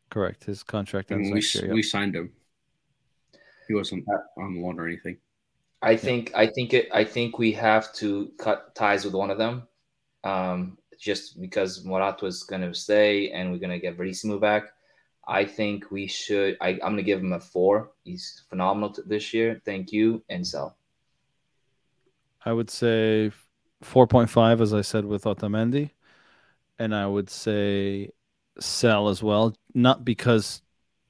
Correct. His contract ends next year. We signed him. He wasn't on loan or anything. I think we have to cut ties with one of them. Just because Morato is going to stay and we're going to get Verissimo back. I think we should. I'm going to give him a 4. He's phenomenal this year. Thank you, and sell. I would say 4.5, as I said, with Otamendi. And I would say sell as well. Not because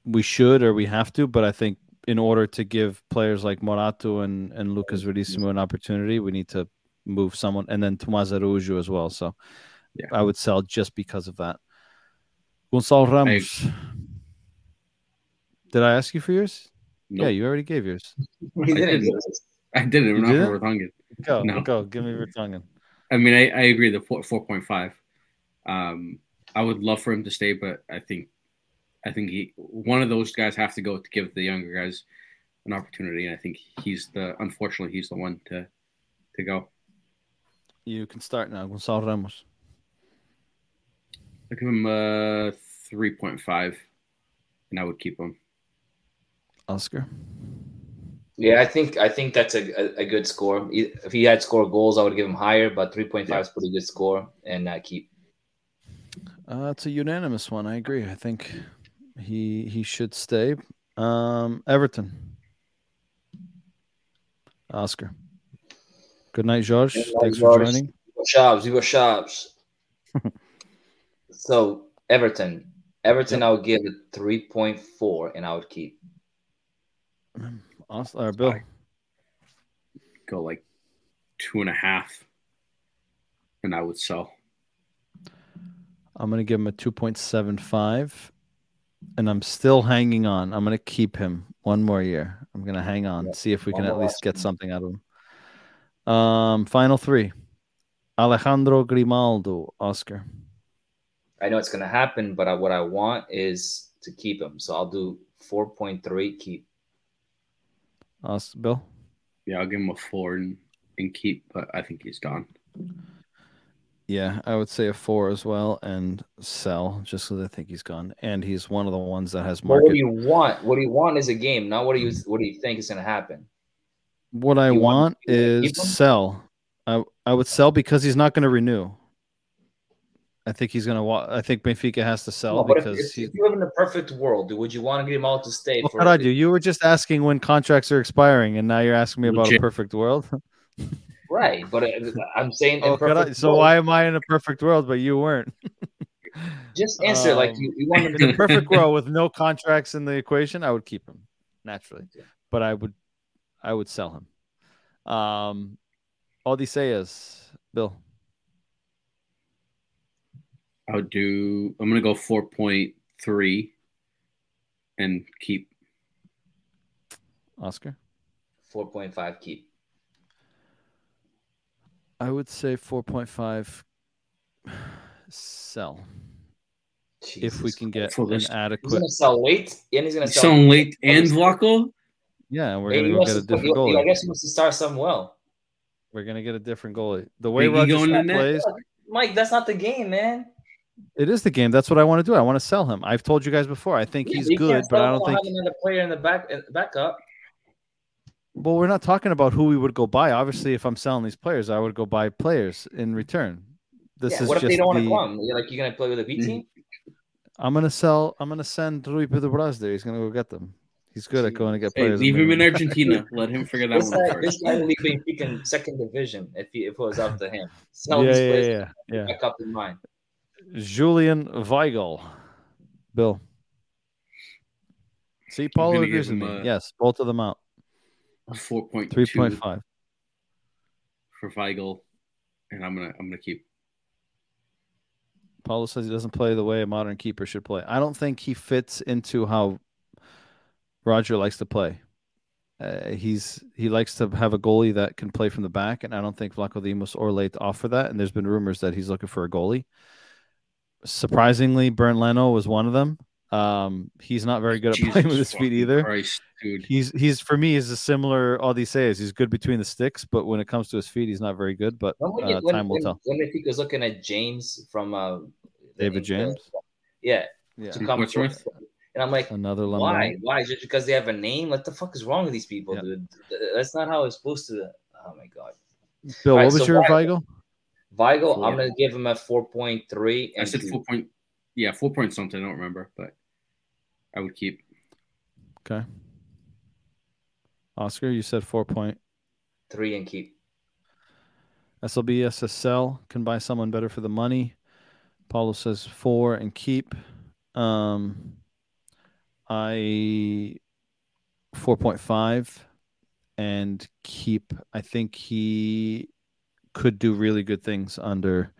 we should or we have to, but I think in order to give players like Morato and Lucas Veríssimo an opportunity, we need to move someone. And then Tomás Araújo as well. So yeah. I would sell just because of that. Gonçalo Ramos. Hey. Did I ask you for yours? Nope. Yeah, you already gave yours. I didn't. We're not for Vertonghen. Go. Give me Vertonghen. I mean, I agree. The 4.5. I would love for him to stay, but I think he one of those guys have to go to give the younger guys an opportunity, and I think he's the one to go. You can start now, Gonçalo Ramos. I give him a 3.5, and I would keep him. Oscar. Yeah, I think that's a good score. If he had scored goals, I would give him higher, but 3.5 is a pretty good score, and I keep. It's a unanimous one. I agree. I think he should stay. Everton. Oscar. Good night, George. Thanks for joining. Viva Shabs. So, Everton, I would give it 3.4, and I would keep. Awesome. All right, Bill. Go like 2.5, and I would sell. I'm going to give him a 2.75, and I'm still hanging on. I'm going to keep him one more year. I'm going to hang on, see if we can at least get something out of him. Final three. Alejandro Grimaldo, Oscar. I know it's going to happen, but what I want is to keep him. So I'll do 4.3 keep. Awesome. Bill? Yeah, I'll give him a 4 and keep, but I think he's gone. Yeah, I would say a 4 as well and sell just because I think he's gone. And he's one of the ones that has market. What do you want? What do you want is a game, not what do you think is going to happen? What I want is sell. I would sell because he's not going to renew. I think he's going to. I think Benfica has to sell because if you live in the perfect world, would you want to get him out to stay? What did I do? You were just asking when contracts are expiring, and now you're asking me about a perfect world. Right, but I'm saying. Why am I in a perfect world? But you weren't. Just answer like you want him in a perfect world with no contracts in the equation. I would keep him naturally, but I would sell him. Odysseus, Bill. I'm going to go 4.3 and keep. Oscar? 4.5 keep. I would say 4.5 sell. Jesus. If we can get an adequate. He's going to sell late and he's going to sell late and Vlaco? Yeah, we're going to get a different goalie. I guess he wants to start some well. We're going to get a different goalie. The way Roger Schmidt plays. Mike, that's not the game, man. It is the game. That's what I want to do. I want to sell him. I've told you guys before. I think he's good, but I don't think another player in the backup. Well, we're not talking about who we would go buy. Obviously, if I'm selling these players, I would go buy players in return. What if they don't want to come? Like you're gonna play with a B team? I'm gonna send Rui Pedro Braz there. He's gonna go get them. He's good at going to get players. Leave him in Argentina. Let him figure that one out first. This guy will be in second division if it was up to him. Sell this place. Back up in mind. Julian Weigel. Bill. See, Paulo agrees with me. Yes, both of them out. 4.2. 3.5 for Weigel, and I'm gonna keep. Paulo says he doesn't play the way a modern keeper should play. I don't think he fits into how Roger likes to play. He likes to have a goalie that can play from the back, and I don't think Vlaco Dimos or Leite offer that. And there's been rumors that he's looking for a goalie. Surprisingly, Bernd Leno was one of them. He's not very good at playing with his feet either. Christ, dude. He's for me is a similar Odysseus. He's good between the sticks, but when it comes to his feet, he's not very good. But time will tell. When Benfica was looking at James from David James, to come with, and I'm like, another why? Just because they have a name? What the fuck is wrong with these people, dude? That's not how it's supposed to. Oh my god. Bill, what was your Weigel? Weigel, I'm gonna give him a 4.3. I said 4. Yeah, 4 point something. I don't remember, but I would keep. Okay. Oscar, you said 4.3 and keep. SLBS, a sell. Can buy someone better for the money. Paulo says 4 and keep. 4.5 and keep. I think he could do really good things under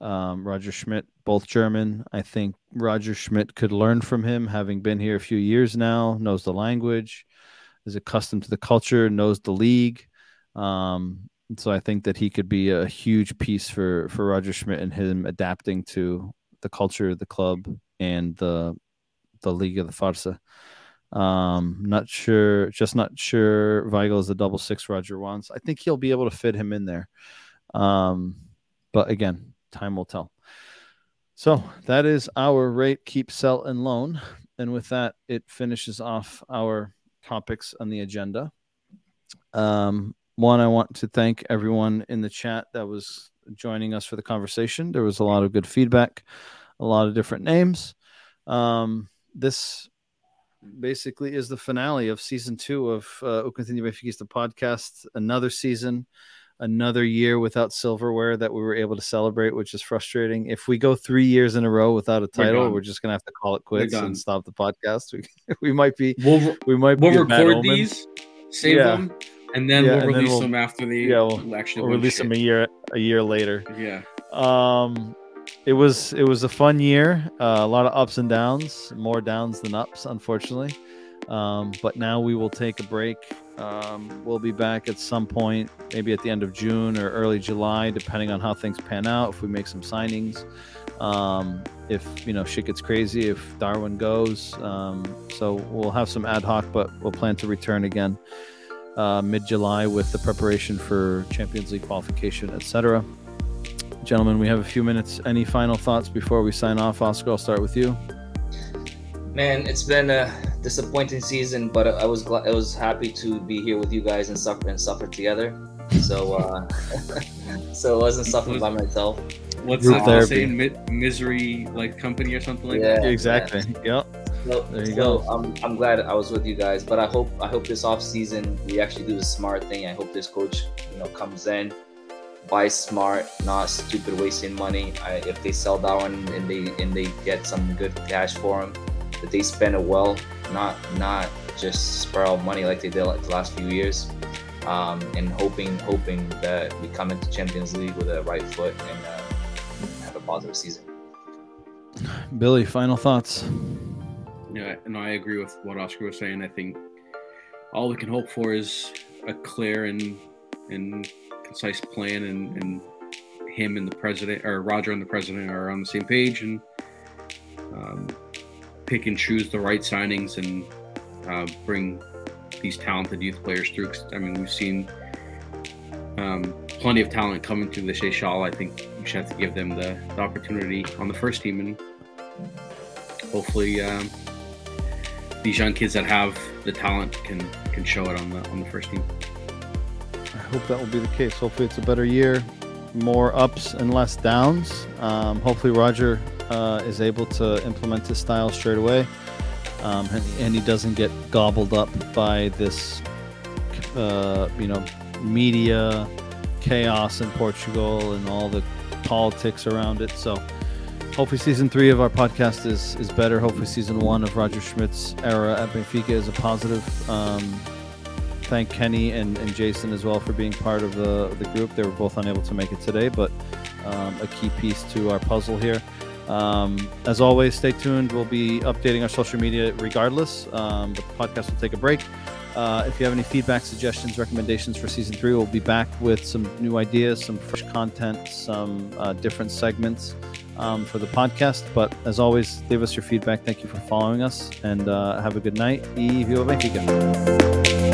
Roger Schmidt, both German. I think Roger Schmidt could learn from him, having been here a few years now, knows the language, is accustomed to the culture, knows the league. So I think that he could be a huge piece for Roger Schmidt and him adapting to the culture of the club and the league of the Farsa. Not sure Weigel is the 6 Roger wants. I think he'll be able to fit him in there. But again, time will tell. So that is our rate, keep, sell, and loan. And with that, it finishes off our topics on the agenda. One, I want to thank everyone in the chat that was joining us for the conversation. There was a lot of good feedback, a lot of different names. This basically is the finale of season 2 of O Continue Benfiquista podcast. Another season, another year without silverware that we were able to celebrate, which is frustrating. If we go 3 years in a row without a title, we're just gonna have to call it quits and stop the podcast. We'll record these, save them, and then we'll release them after the election. We'll release them a year later. Yeah. It was a fun year. A lot of ups and downs, more downs than ups, unfortunately. But now we will take a break. We'll be back at some point, maybe at the end of June or early July, depending on how things pan out. If we make some signings, if shit gets crazy, if Darwin goes, so we'll have some ad hoc, but we'll plan to return again mid-July with the preparation for Champions League qualification, etc. Gentlemen, we have a few minutes. Any final thoughts before we sign off? Oscar, I'll start with you. Man, it's been a disappointing season, but I was happy to be here with you guys and suffer together. So, so I wasn't suffering by myself. What's that saying? Misery like company or something like that. Exactly. Yeah. Yep. So, there you go. I'm glad I was with you guys, but I hope this off season we actually do the smart thing. I hope this coach comes in. Buy smart, not stupid, wasting money. If they sell Darwin and they get some good cash for him, that they spend it well, not just spiral money like they did like the last few years. And hoping that we come into Champions League with a right foot and have a positive season. Billy, final thoughts? Yeah, no, I agree with what Oscar was saying. I think all we can hope for is a clear and concise plan, and him and the president, or Roger and the president, are on the same page, and pick and choose the right signings and bring these talented youth players through. I mean, we've seen plenty of talent coming through the Seychelles. I think we should have to give them the opportunity on the first team, and hopefully these young kids that have the talent can show it on the first team. I hope that will be the case. Hopefully it's a better year, more ups and less downs. Hopefully Roger is able to implement his style straight away, and he doesn't get gobbled up by this media chaos in Portugal and all the politics around it. So hopefully season 3 of our podcast is better. Hopefully season 1 of Roger Schmidt's era at Benfica is a positive. Thank Kenny and Jason as well for being part of the group. They were both unable to make it today, but a key piece to our puzzle here. As always, stay tuned. We'll be updating our social media regardless, but the podcast will take a break. If you have any feedback, suggestions, recommendations for season 3, we'll be back with some new ideas, some fresh content, some different segments. for the podcast. But as always, leave us your feedback. Thank you for following us, and have a good night. E viva Benfica.